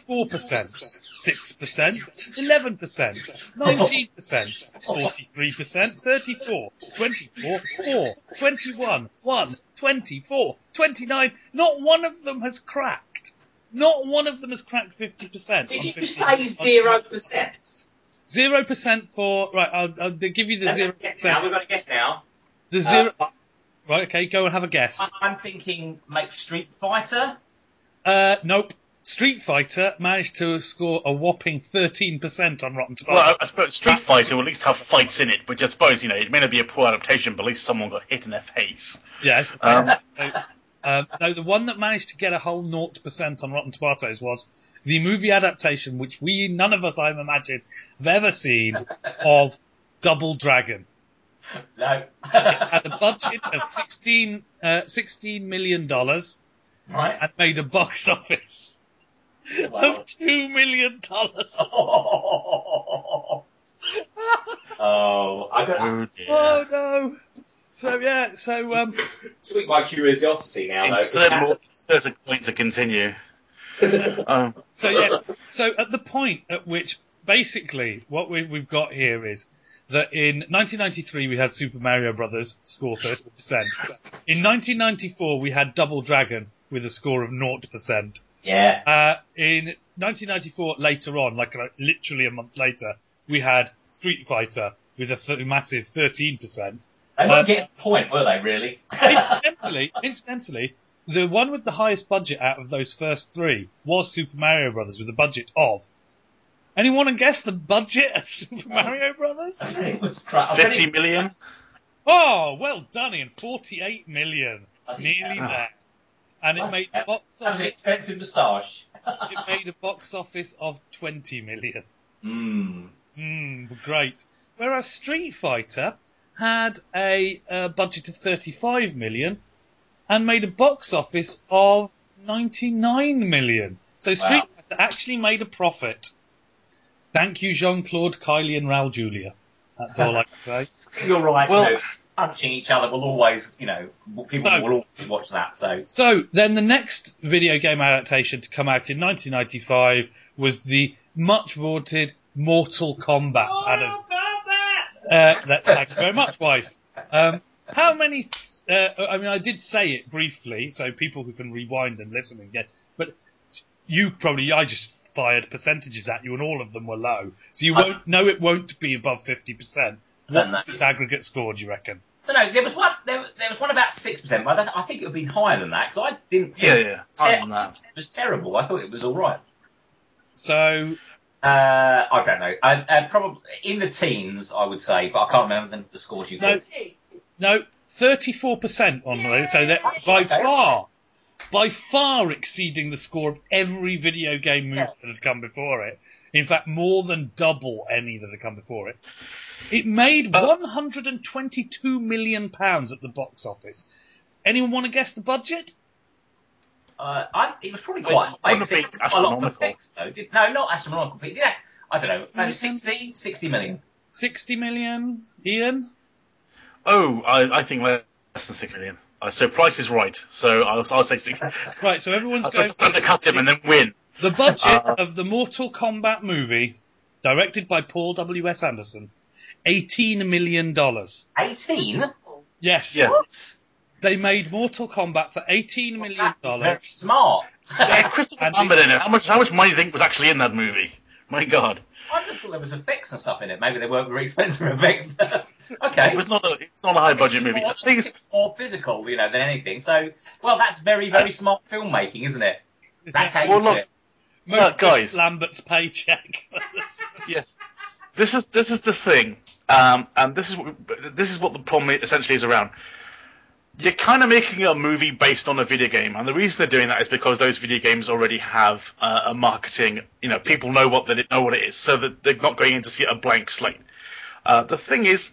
11%, 19%, 43%, 34%, 24%, 4%, 21%, 1%, 24%, 29%. Not one of them has cracked. Not one of them has cracked 50%. Did you say 0%? 0% for... Right, I'll give you the 0%. We've got to guess now. The zero... Right, okay, go and have a guess. I'm thinking, like, Street Fighter? Nope. Street Fighter managed to score a whopping 13% on Rotten Tomatoes. Well, I suppose Street Fighter will at least have fights in it, which I suppose, you know, it may not be a poor adaptation, but at least someone got hit in their face. Yes. No, the one that managed to get a whole 0% on Rotten Tomatoes was the movie adaptation, which none of us, I imagine, have ever seen, of Double Dragon. No. It had a budget of $16 million. Right. And made a box office of $2 million. Oh, I don't know. Oh, no. So, yeah, tweak my curiosity now, though. Insert a point to continue. So at the point at which, basically, what we've got here is that in 1993 we had Super Mario Brothers score 30%. In 1994 we had Double Dragon with a score of 0%. Yeah. In 1994, later on, like literally a month later, we had Street Fighter with a massive 13%. They weren't getting the point, were they, really? Incidentally, the one with the highest budget out of those first three was Super Mario Brothers, with a budget of... Anyone want to guess the budget of Super Mario Brothers? It was $50 million? Oh, well done, Ian. $48 million. Nearly there. And it made a box office... That's an expensive moustache. It made a box office of $20 million. Great. Whereas Street Fighter had a budget of $35 million and made a box office of $99 million. So Street Fighter that actually made a profit. Thank you, Jean-Claude, Kylie and Raul Julia. That's all I can say. You're right. Well, punching each other will always, you know, people will always watch that. So then the next video game adaptation to come out in 1995 was the much-vaunted Mortal Kombat. Oh, Adam. Thank you very much, wife. How many... I mean, I did say it briefly, so people who can rewind and listen and get... But you probably... I just fired percentages at you, and all of them were low. So you won't... No, it won't be above 50%. What's its aggregate score, do you reckon? I don't know. There was one about 6%, but I think it would be higher than that, because I didn't... It was terrible. I thought it was all right. So... I don't know. Probably in the teens, I would say, but I can't remember the scores you got. No, 34% on those. So that by far exceeding the score of every video game movie that had come before it. In fact, more than double any that had come before it. It made £122 million at the box office. Anyone want to guess the budget? It was probably quite high. It was quite a lot of effects, though. No, not astronomical. But yeah, I don't know. Maybe 60 million. 60 million, Ian? Oh, I think less than 6 million. So Price is Right. So I'll say 6 million. Right, so everyone's going to cut him and then win. The budget of the Mortal Kombat movie, directed by Paul W.S. Anderson, $18 million. 18? Yes. Yeah. What? They made Mortal Kombat for $18 million. Very smart. Yeah, Christopher Lambert in it. How much money do you think was actually in that movie? My God. I just thought there was effects and stuff in it. Maybe they weren't very expensive effects. Okay. It's not a high budget movie. I think it's more physical, you know, than anything. So, well, that's very, very smart filmmaking, isn't it? That's how you do it. Look, guys. Lambert's paycheck. Yes. This is the thing, and this is what the problem essentially is around. You're kind of making a movie based on a video game, and the reason they're doing that is because those video games already have a marketing. You know, people know what it is, so that they're not going in to see a blank slate. The thing is,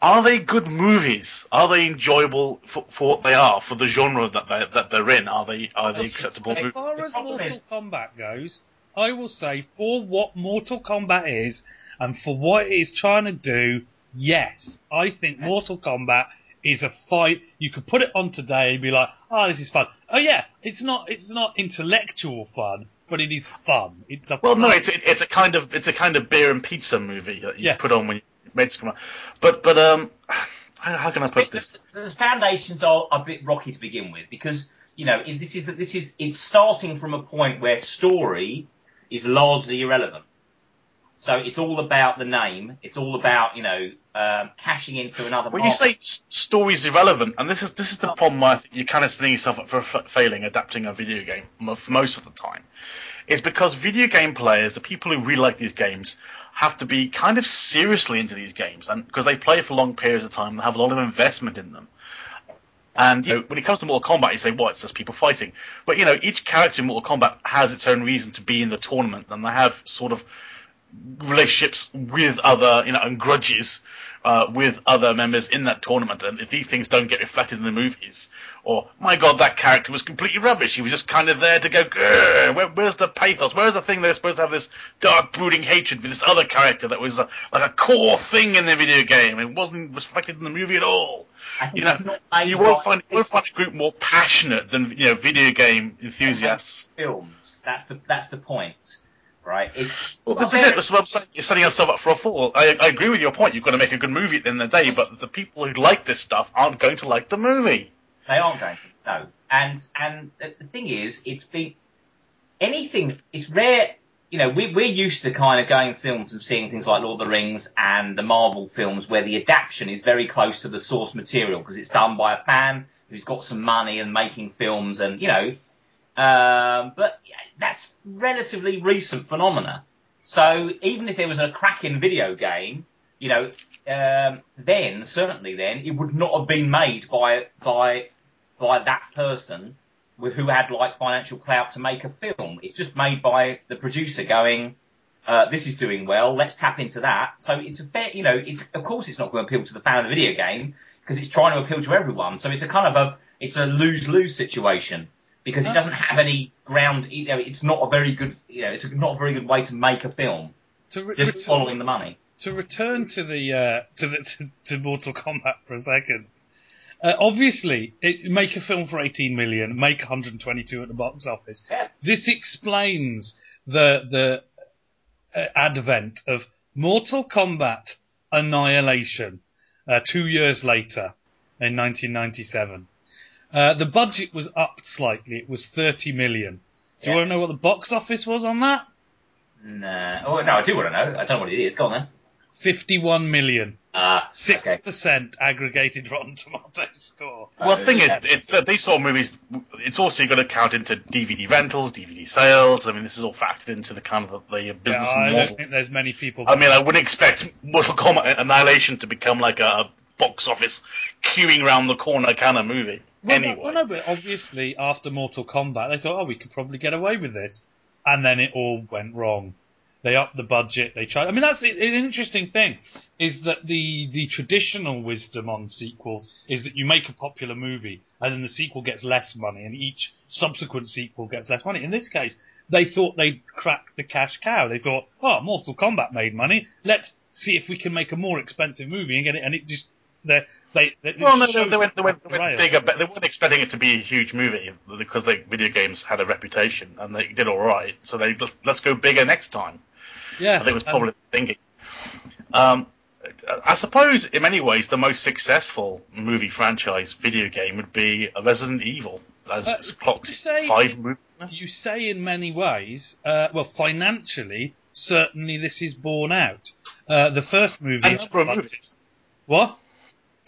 are they good movies? Are they enjoyable for what they are, for the genre that they're in? Are they acceptable? As far as Mortal Kombat goes, I will say for what Mortal Kombat is and for what it is trying to do, yes, I think Mortal Kombat is a fight. You could put it on today and be like, oh, this is fun. Oh, yeah, it's not intellectual fun, but it is fun. It's a kind of beer and pizza movie that you put on when your mates come on. But how can I put this? The foundations are a bit rocky to begin with, because, you know, it's starting from a point where story is largely irrelevant. So it's all about the name. It's all about, you know, cashing into another. When you say story's irrelevant, and this is the problem I think you're kind of setting yourself up for failing adapting a video game for most of the time, is because video game players, the people who really like these games, have to be kind of seriously into these games, and because they play for long periods of time, they have a lot of investment in them. And, you know, when it comes to Mortal Kombat, you say, well, it's just people fighting. But, you know, each character in Mortal Kombat has its own reason to be in the tournament, and they have sort of relationships with other, you know, and grudges with other members in that tournament, and if these things don't get reflected in the movies, or my God, that character was completely rubbish. He was just kind of there to go. Where's the pathos? Where's the thing they're supposed to have this dark, brooding hatred with this other character that was like a core thing in the video game and wasn't reflected in the movie at all? You know, you won't find a group more passionate than, you know, video game enthusiasts. Films. That's the point. Right. This is what I'm saying. You're setting yourself up for a fall. I agree with your point. You've got to make a good movie at the end of the day, but the people who like this stuff aren't going to like the movie. They aren't going to. No. And the thing is, it's rare. You know, we're used to kind of going to films and seeing things like Lord of the Rings and the Marvel films where the adaptation is very close to the source material because it's done by a fan who's got some money and making films, and, you know. But that's relatively recent phenomena. So even if there was a cracking video game, you know, then it would not have been made by that person who had like financial clout to make a film. It's just made by the producer going, this is doing well. Let's tap into that. So it's a fair, you know, it's of course it's not going to appeal to the fan of the video game because it's trying to appeal to everyone. So it's a lose-lose situation. because it doesn't have any ground. You know, it's not a very good. You know, it's not a very good way to make a film. Just following the money. To return to the to Mortal Kombat for a second. Obviously, make a film for 18 million, make 122 at the box office. Yeah. This explains the advent of Mortal Kombat Annihilation 2 years later in 1997. The budget was upped slightly. It was 30 million. Do you want to know what the box office was on that? Nah. Oh, no, I do want to know. I don't know what it is. Go on then. 51 million. 6% aggregated Rotten Tomatoes score. Well, the thing is, these sort of movies, it's also going to count into DVD rentals, DVD sales. I mean, this is all factored into the kind of the business model. I don't think there's many people. I mean, I wouldn't expect Mortal Kombat Annihilation to become like a box office queuing round the corner kind of movie. Well, anyway. No, but obviously, after Mortal Kombat, they thought, oh, we could probably get away with this. And then it all went wrong. They upped the budget. They tried. I mean, that's an interesting thing, is that the traditional wisdom on sequels is that you make a popular movie and then the sequel gets less money, and each subsequent sequel gets less money. In this case, they thought they'd cracked the cash cow. They thought, oh, Mortal Kombat made money. Let's see if we can make a more expensive movie and get it. And it just they went bigger. But they weren't expecting it to be a huge movie because video games had a reputation and they did all right. So they let's go bigger next time. Yeah, I think it was probably thinking. I suppose, in many ways, the most successful movie franchise video game would be Resident Evil, as it's clocked 5 movies now. You say in many ways, well, financially, certainly this is borne out. The first movie...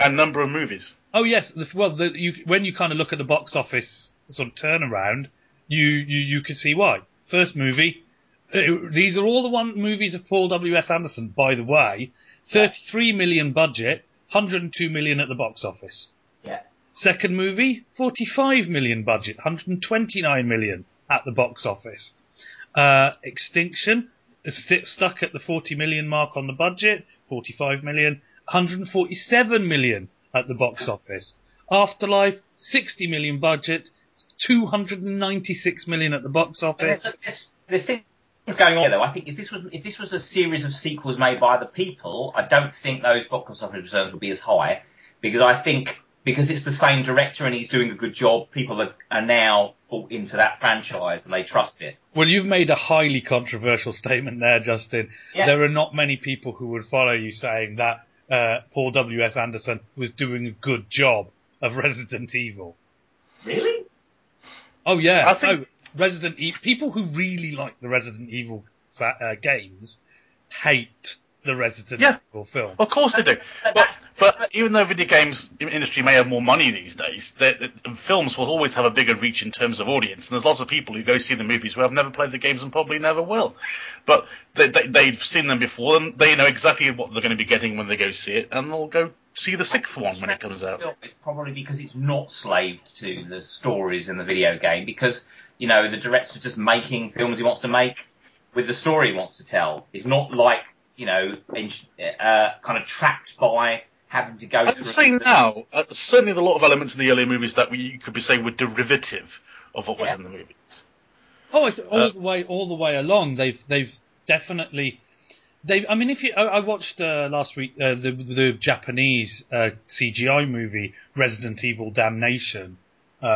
A number of movies. Oh, yes. Well, when you kind of look at the box office sort of turnaround, you can see why. First movie... These are all the movies of Paul W.S. Anderson, by the way. 33 million budget, 102 million at the box office. Yeah. Second movie, 45 million budget, 129 million at the box office. Extinction, stuck at the 40 million mark on the budget, 45 million, 147 million at the box office. Afterlife, 60 million budget, 296 million at the box office. What's going on though? I think if this was a series of sequels made by the people, I don't think those box office returns would be as high, because I think because it's the same director and he's doing a good job, people are now bought into that franchise and they trust it. Well, you've made a highly controversial statement there, Justin. Yeah. There are not many people who would follow you saying that Paul W.S. Anderson was doing a good job of Resident Evil. Really? Oh yeah. I think... Resident Evil, people who really like the Resident Evil games hate the Resident Evil film. Of course they do. But even though video games industry may have more money these days, films will always have a bigger reach in terms of audience. And there's lots of people who go see the movies who have never played the games and probably never will. But they've seen them before, and they know exactly what they're going to be getting when they go see it, and they'll go see the sixth one when it comes out. It's probably because it's not slaved to the stories in the video game, because... You know, the director's just making films he wants to make with the story he wants to tell. It's not like, you know, kind of trapped by having to go through... I'd say now, certainly there are a lot of elements in the earlier movies that you could be saying were derivative of what was in the movies. Oh, all the way along, they've definitely... I mean, if you, I watched last week the Japanese CGI movie, Resident Evil Damnation,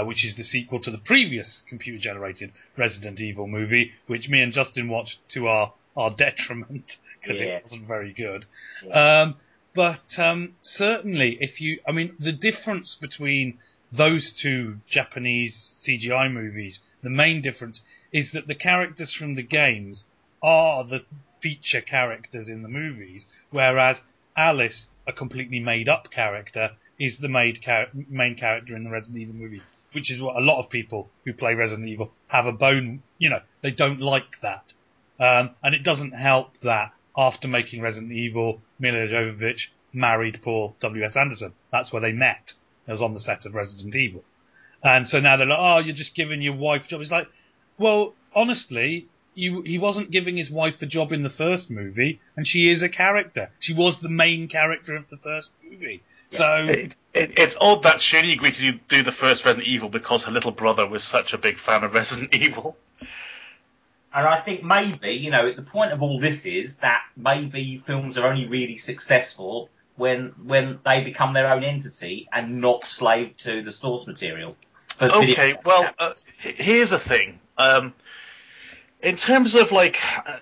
which is the sequel to the previous computer-generated Resident Evil movie, which me and Justin watched to our detriment, because it wasn't very good. Yeah. But certainly, the difference between those two Japanese CGI movies, the main difference, is that the characters from the games are the feature characters in the movies, whereas Alice, a completely made-up character, is the main character in the Resident Evil movies, which is what a lot of people who play Resident Evil have a bone, you know, they don't like that. And it doesn't help that after making Resident Evil, Mila Jovovich married Paul W.S. Anderson. That's where they met. It was on the set of Resident Evil. And so now they're like, oh, you're just giving your wife a job. It's like, well, honestly, he wasn't giving his wife the job in the first movie, and she is a character. She was the main character of the first movie. So it's odd that she only agreed to do the first Resident Evil because her little brother was such a big fan of Resident Evil. And I think maybe, you know, the point of all this is that maybe films are only really successful when they become their own entity and not slave to the source material. Okay, well, here's the thing. In terms of, like,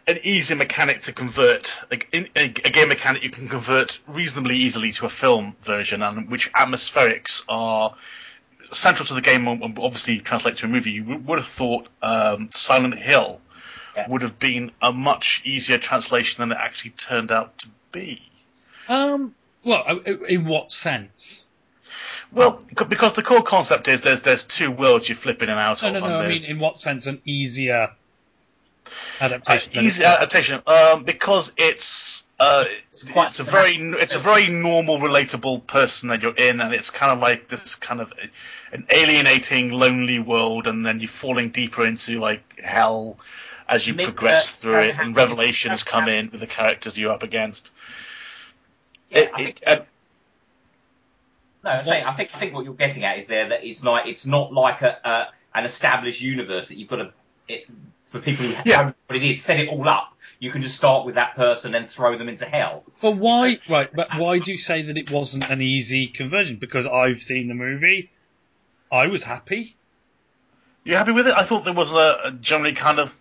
an easy mechanic to convert, like, a game mechanic you can convert reasonably easily to a film version, and which atmospherics are central to the game and obviously translate to a movie, you would have thought Silent Hill would have been a much easier translation than it actually turned out to be. Well, in what sense? Well, because the core concept is there's two worlds you flip in and out of. No, I mean, in what sense an easier adaptation? Easier adaptation, because it's a very normal, relatable person that you're in, and it's kind of like this kind of an alienating, lonely world, and then you're falling deeper into like hell as you progress through it, and revelations come in with the characters you're up against. I think what you're getting at is that it's not like an established universe that you've got to, for people who don't know what it is, set it all up. You can just start with that person and throw them into hell. Well, why do you say that it wasn't an easy conversion? Because I've seen the movie. I was happy. You happy with it? I thought there was a generally kind of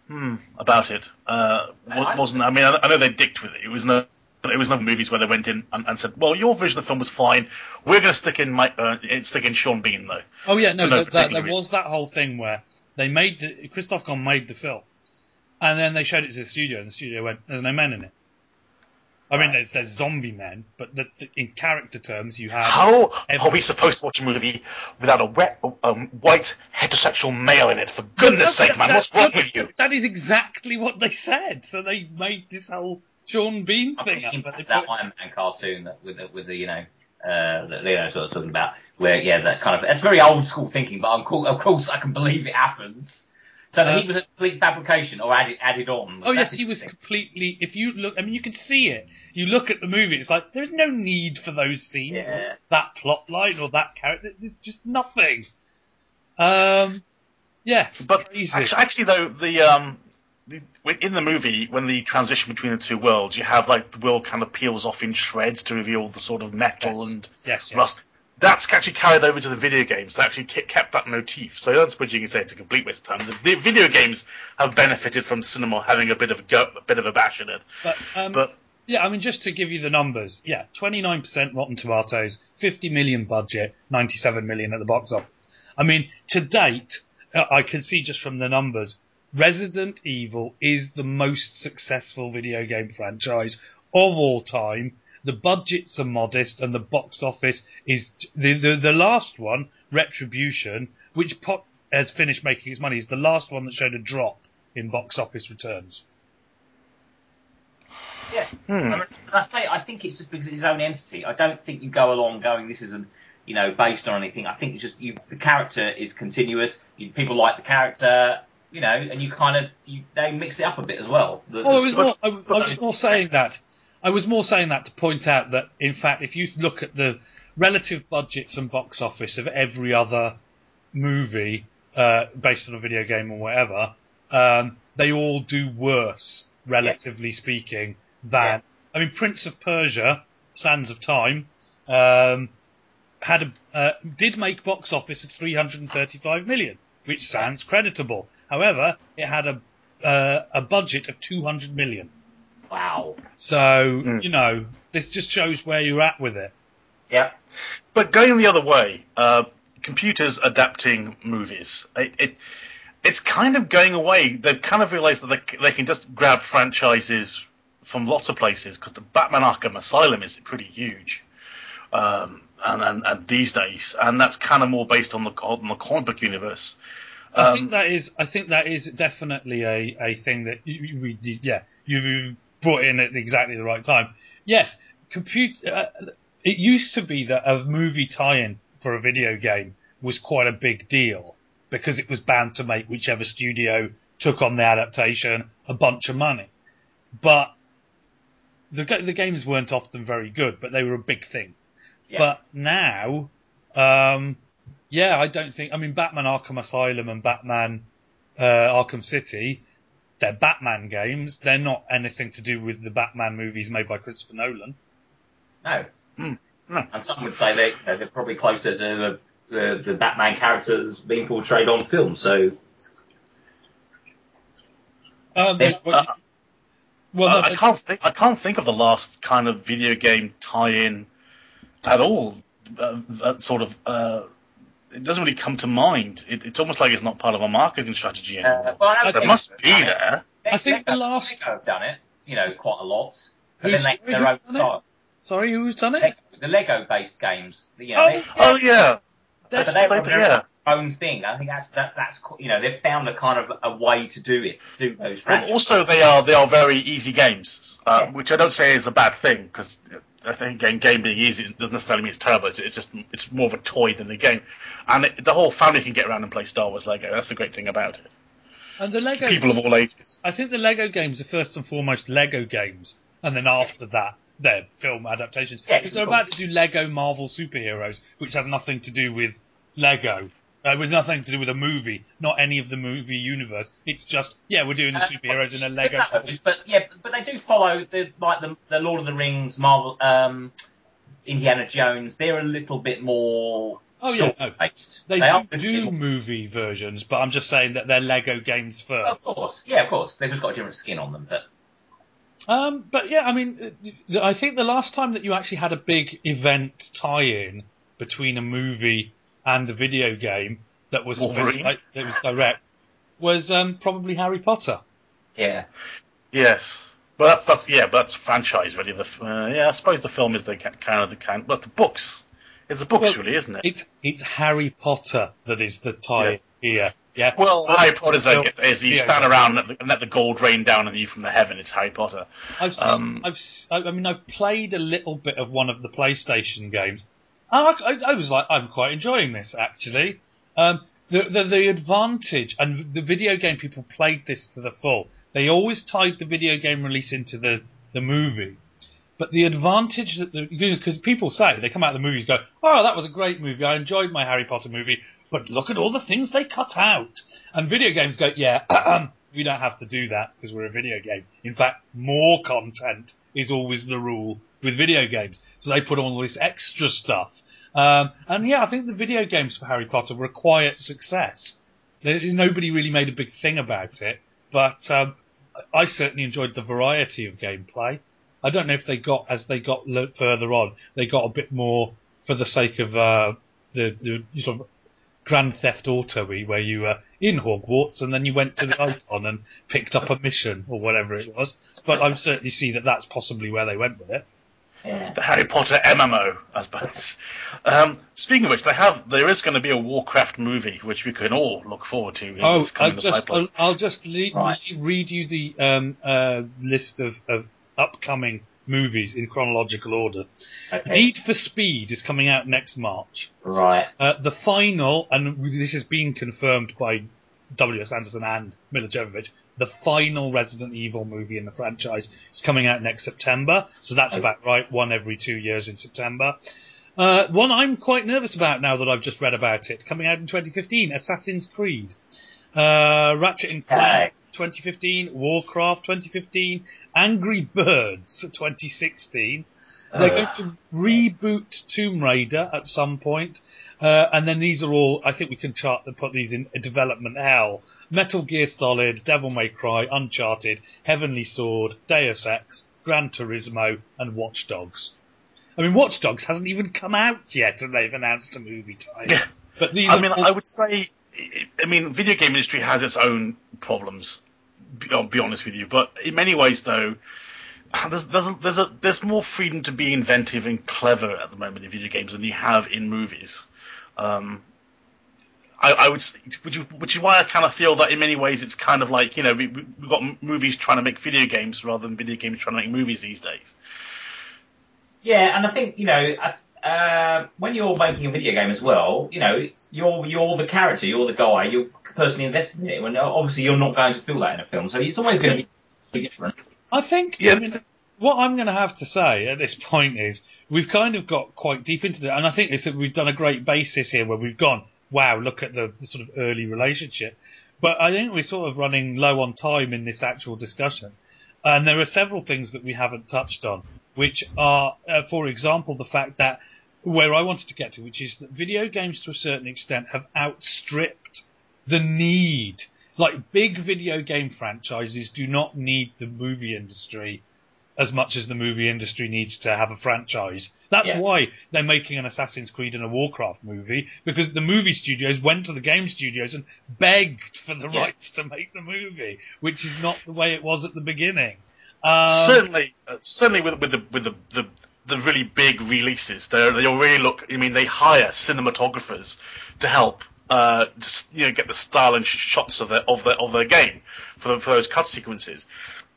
about it. Wasn't. I mean, I know they dicked with it. But it was another movies where they went in and said, "Well, your version of the film was fine. We're going to stick in Sean Bean though." Oh yeah, there was that whole thing where they Christoph Gans made the film, and then they showed it to the studio, and the studio went, "There's no men in it." I mean, there's zombie men, but in character terms, you have. How are we supposed to watch a movie without a white heterosexual male in it? For goodness' sake, man, what's wrong with you? That is exactly what they said. So they made this whole Sean Bean thing. I'm thinking about that Iron Man cartoon that with the that Leo's sort of talking about, where that kind of, it's very old school thinking, but of course I can believe it happens. So he was a complete fabrication or added on. Oh yes, he was completely. If you look, I mean, you can see it. You look at the movie, it's like there's no need for those scenes, or that plot line, or that character. There's just nothing. Yeah, but crazy. Actually though in the movie, when the transition between the two worlds, you have like the world kind of peels off in shreds to reveal the sort of metal and rust. That's actually carried over to the video games. They actually kept that motif. So that's what you can say it's a complete waste of time. The video games have benefited from cinema having a bit of a bash at it. But yeah, I mean, just to give you the numbers, 29% Rotten Tomatoes, 50 million budget, 97 million at the box office. I mean, to date, I can see just from the numbers, Resident Evil is the most successful video game franchise of all time. The budgets are modest, and the box office is the last one, Retribution, which has finished making its money, is the last one that showed a drop in box office returns. Yeah, I think it's just because it's its own entity. I don't think you go along going this isn't, you know, based on anything. I think it's just the character is continuous. People like the character. You know, and you kind of they mix it up a bit as well. I was more saying that to point out that, in fact, if you look at the relative budgets and box office of every other movie based on a video game or whatever, they all do worse, relatively speaking, than. Yeah. I mean, Prince of Persia, Sands of Time, did make box office of 335 million, which sounds creditable. However, it had a budget of 200 million. Wow. So, you know, this just shows where you're at with it. Yeah. But going the other way, computers adapting movies, it's kind of going away. They've kind of realised that they can just grab franchises from lots of places, because the Batman Arkham Asylum is pretty huge. And these days, and that's kind of more based on the comic book universe. I think that is definitely a thing that you brought in at exactly the right time. Yes, it used to be that a movie tie-in for a video game was quite a big deal because it was bound to make whichever studio took on the adaptation a bunch of money. But the games weren't often very good, but they were a big thing. Yeah. But now, I don't think... I mean, Batman Arkham Asylum and Batman Arkham City, they're Batman games. They're not anything to do with the Batman movies made by Christopher Nolan. No. Mm. No. And some would say they're probably closer to the Batman characters being portrayed on film, so... I can't think of the last kind of video game tie-in at all. It doesn't really come to mind. It's almost like it's not part of a marketing strategy anymore. Well, there must be. I think the last have done it, quite a lot. But then they have their own style. Sorry, who's done it? The Lego-based games. That's their own thing. I think that's they've found a kind of a way to do it. To do those franchises. Also, they are very easy games, which I don't say is a bad thing, because I think game being easy doesn't necessarily mean it's terrible. It's more of a toy than a game, and the whole family can get around and play Star Wars Lego. That's the great thing about it. And the Lego people of all ages. I think the Lego games are first and foremost Lego games, and then after that, they're film adaptations. Yes, they're about to do Lego Marvel Superheroes, which has nothing to do with Lego. With nothing to do with a movie, not any of the movie universe. It's just, we're doing the superheroes in a Lego. But they do follow the Lord of the Rings, Marvel, Indiana Jones. They're a little bit more story-based. They do movie versions, but I'm just saying that they're Lego games first. Well, of course. They've just got a different skin on them, but. I think the last time that you actually had a big event tie-in between a movie and a video game that was direct was probably Harry Potter. Yeah. Yes. Well, that's franchise really. I suppose the film is the books. It's the books really, isn't it? It's Harry Potter that is the tie here. Yeah. Well, Harry Potter's, I guess, is you stand around and let the gold rain down on you from the heaven. It's Harry Potter. I've played a little bit of one of the PlayStation games. I was like, I'm quite enjoying this, actually. The advantage, and the video game people played this to the full. They always tied the video game release into the movie. But the advantage that because people say, they come out of the movies and go, oh, that was a great movie, I enjoyed my Harry Potter movie, but look at all the things they cut out. And video games go, we don't have to do that because we're a video game. In fact, more content is always the rule with video games. So they put on all this extra stuff. I think the video games for Harry Potter were a quiet success. Nobody really made a big thing about it, but I certainly enjoyed the variety of gameplay. I don't know if as they got further on, they got a bit more for the sake of the sort of Grand Theft Auto-y, where you were in Hogwarts and then you went to the Icon and picked up a mission or whatever it was. But I certainly see that's possibly where they went with it. Yeah. The Harry Potter MMO, I suppose. Speaking of which, there is going to be a Warcraft movie, which we can all look forward to. I'll read you the list of upcoming movies in chronological order. Okay. Need for Speed is coming out next March. Right. The final, and this is being confirmed by W.S. Anderson and Mila Jovovich, the final Resident Evil movie in the franchise is coming out next September, so that's about right, one every 2 years in September. One I'm quite nervous about now that I've just read about it, coming out in 2015, Assassin's Creed. Ratchet & Clank, 2015, Warcraft, 2015, Angry Birds, 2016. They're going to reboot Tomb Raider at some point. And then these are all, I think we can chart and put these in development hell. Metal Gear Solid, Devil May Cry, Uncharted, Heavenly Sword, Deus Ex, Gran Turismo, and Watch Dogs. I mean, Watch Dogs hasn't even come out yet, and they've announced a movie title. Yeah. But these I would say, video game industry has its own problems, I'll be honest with you. But in many ways, though, there's more freedom to be inventive and clever at the moment in video games than you have in movies. Which is why I kind of feel that in many ways it's kind of like we've got movies trying to make video games rather than video games trying to make movies these days. Yeah, and I think when you're making a video game as well, you're the character, you're the guy, you're personally invested in it. When obviously you're not going to feel that in a film, so it's always going to be different. I think. Yeah. I mean, what I'm going to have to say at this point is we've kind of got quite deep into it, and I think we've done a great basis here where we've gone, wow, look at the sort of early relationship. But I think we're sort of running low on time in this actual discussion. And there are several things that we haven't touched on, which are, for example, the fact that where I wanted to get to, which is that video games to a certain extent have outstripped the need. Like, big video game franchises do not need the movie industry as much as the movie industry needs to have a franchise. That's why they're making an Assassin's Creed and a Warcraft movie, because the movie studios went to the game studios and begged for the rights to make the movie, which is not the way it was at the beginning. Certainly with the really big releases, they'll really look. I mean, they hire cinematographers to help. Get the style and shots of their game for those cut sequences.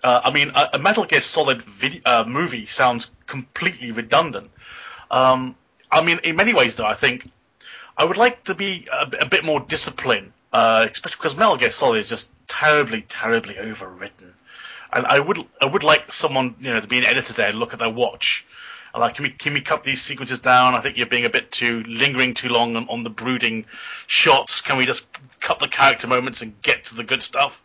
A Metal Gear Solid movie sounds completely redundant. In many ways, though, I think I would like to be a bit more disciplined, especially because Metal Gear Solid is just terribly, terribly overwritten. And I would like someone, to be an editor there, look at their watch. Like, can we cut these sequences down? I think you're being a bit too lingering too long on the brooding shots. Can we just cut the character moments and get to the good stuff?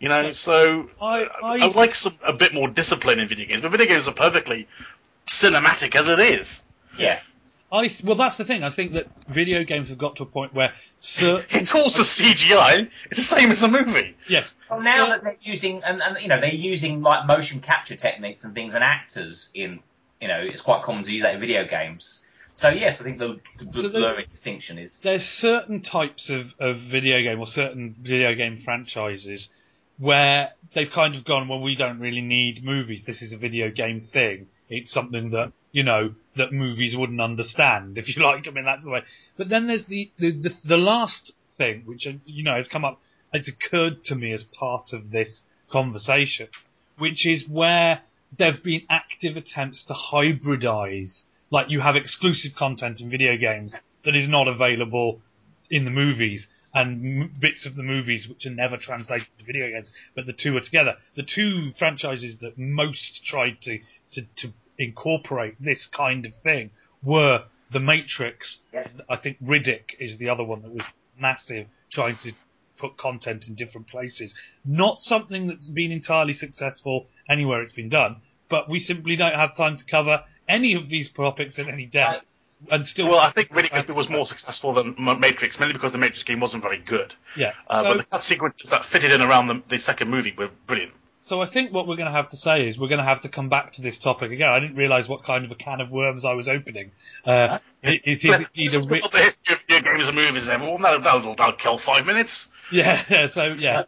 So I would like a bit more discipline in video games, but video games are perfectly cinematic as it is. Yeah. Well, that's the thing. I think that video games have got to a point where it's also CGI. It's the same as a movie. Yes. Well, now that they're using they're using like motion capture techniques and things and actors in. It's quite common to use that in video games. So, yes, I think the blurring distinction is... There's certain types of video game or certain video game franchises where they've kind of gone, well, we don't really need movies. This is a video game thing. It's something that, that movies wouldn't understand, if you like. I mean, that's the way. But then there's the last thing, which, has come up, it's occurred to me as part of this conversation, which is where... there have been active attempts to hybridize, like you have exclusive content in video games that is not available in the movies, and bits of the movies which are never translated to video games, but the two are together. The two franchises that most tried to incorporate this kind of thing were The Matrix. Yeah. I think Riddick is the other one that was massive, trying to put content in different places. Not something that's been entirely successful anywhere it's been done, but we simply don't have time to cover any of these topics in any depth. I think Riddick was more successful than Matrix, mainly because the Matrix game wasn't very good. Yeah. But the cut sequences that fitted in around the second movie were brilliant. So I think what we're going to have to say is we're going to have to come back to this topic again. I didn't realise what kind of a can of worms I was opening. It is a rich... the history of video games and movies, everyone. That'll kill 5 minutes. Yeah, so, yeah.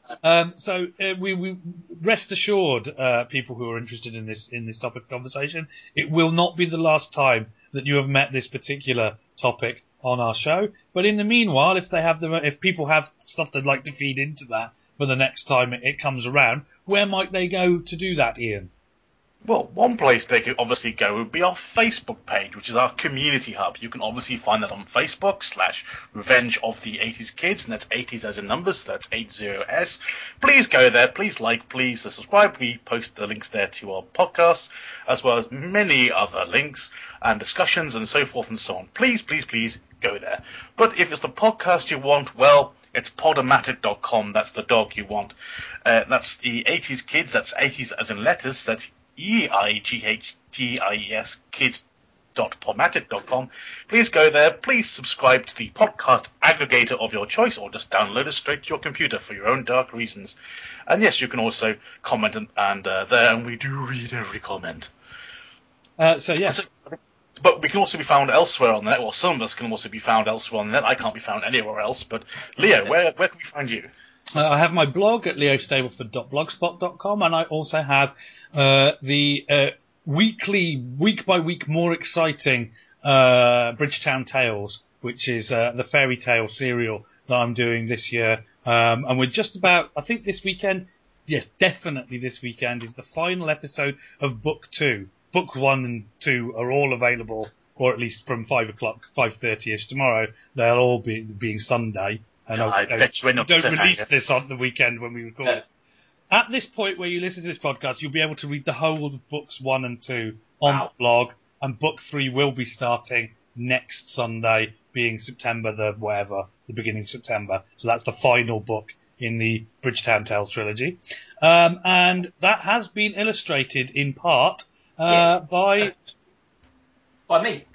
We rest assured, people who are interested in this topic of conversation, it will not be the last time that you have met this particular topic on our show. But in the meanwhile, if people have stuff they'd like to feed into that for the next time it comes around, where might they go to do that, Ian? Well, one place they could obviously go would be our Facebook page, which is our community hub. You can obviously find that on Facebook / Revenge of the 80s Kids, and that's 80s as in numbers, so that's 80s. Please go there, please like, please subscribe. We post the links there to our podcasts, as well as many other links and discussions and so forth and so on. Please, please, please go there. But if it's the podcast you want, well... it's podomatic.com, that's the dog you want. That's the 80s Kids, that's 80s as in letters, that's EIGHTIES kids.podomatic.com. Please go there, please subscribe to the podcast aggregator of your choice, or just download it straight to your computer for your own dark reasons. And yes, you can also comment and we do read every comment. Yes. But we can also be found elsewhere on the net. Well, some of us can also be found elsewhere on the net. I can't be found anywhere else. But, Leo, where can we find you? I have my blog at leostableford.blogspot.com, and I also have the week-by-week, more exciting Bridgetown Tales, which is the fairy tale serial that I'm doing this year. And we're just about, I think this weekend, yes, definitely this weekend, is the final episode of Book 2. Book 1 and 2 are all available, or at least from 5 o'clock, 5:30ish tomorrow. They'll all be being Sunday. And I bet you don't release this on the weekend when we record it. At this point where you listen to this podcast, you'll be able to read the whole of books 1 and 2 on the blog, and book 3 will be starting next Sunday, being September the beginning of September. So that's the final book in the Bridgetown Tales trilogy. And that has been illustrated in part by me.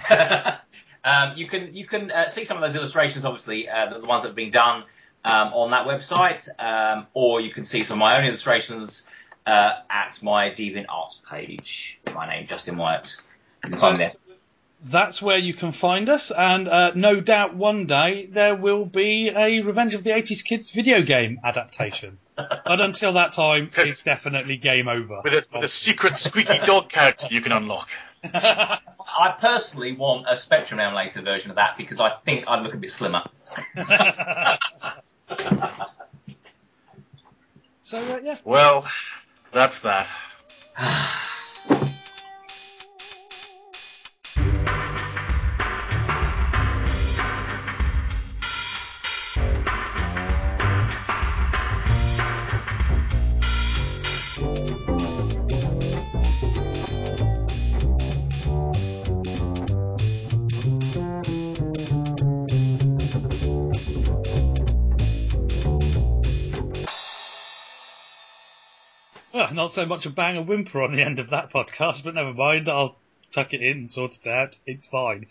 You can see some of those illustrations, obviously, the ones that have been done on that website, or you can see some of my own illustrations at my DeviantArt page. My name, Justin Wyatt. You can find me there. That's where you can find us, and no doubt one day there will be a Revenge of the 80s Kids video game adaptation. But until that time, it's definitely game over. With a secret squeaky dog character you can unlock. I personally want a Spectrum emulator version of that because I think I'd look a bit slimmer. So, yeah. Well, that's that. Not so much a bang and whimper on the end of that podcast, but never mind, I'll tuck it in and sort it out. It's fine.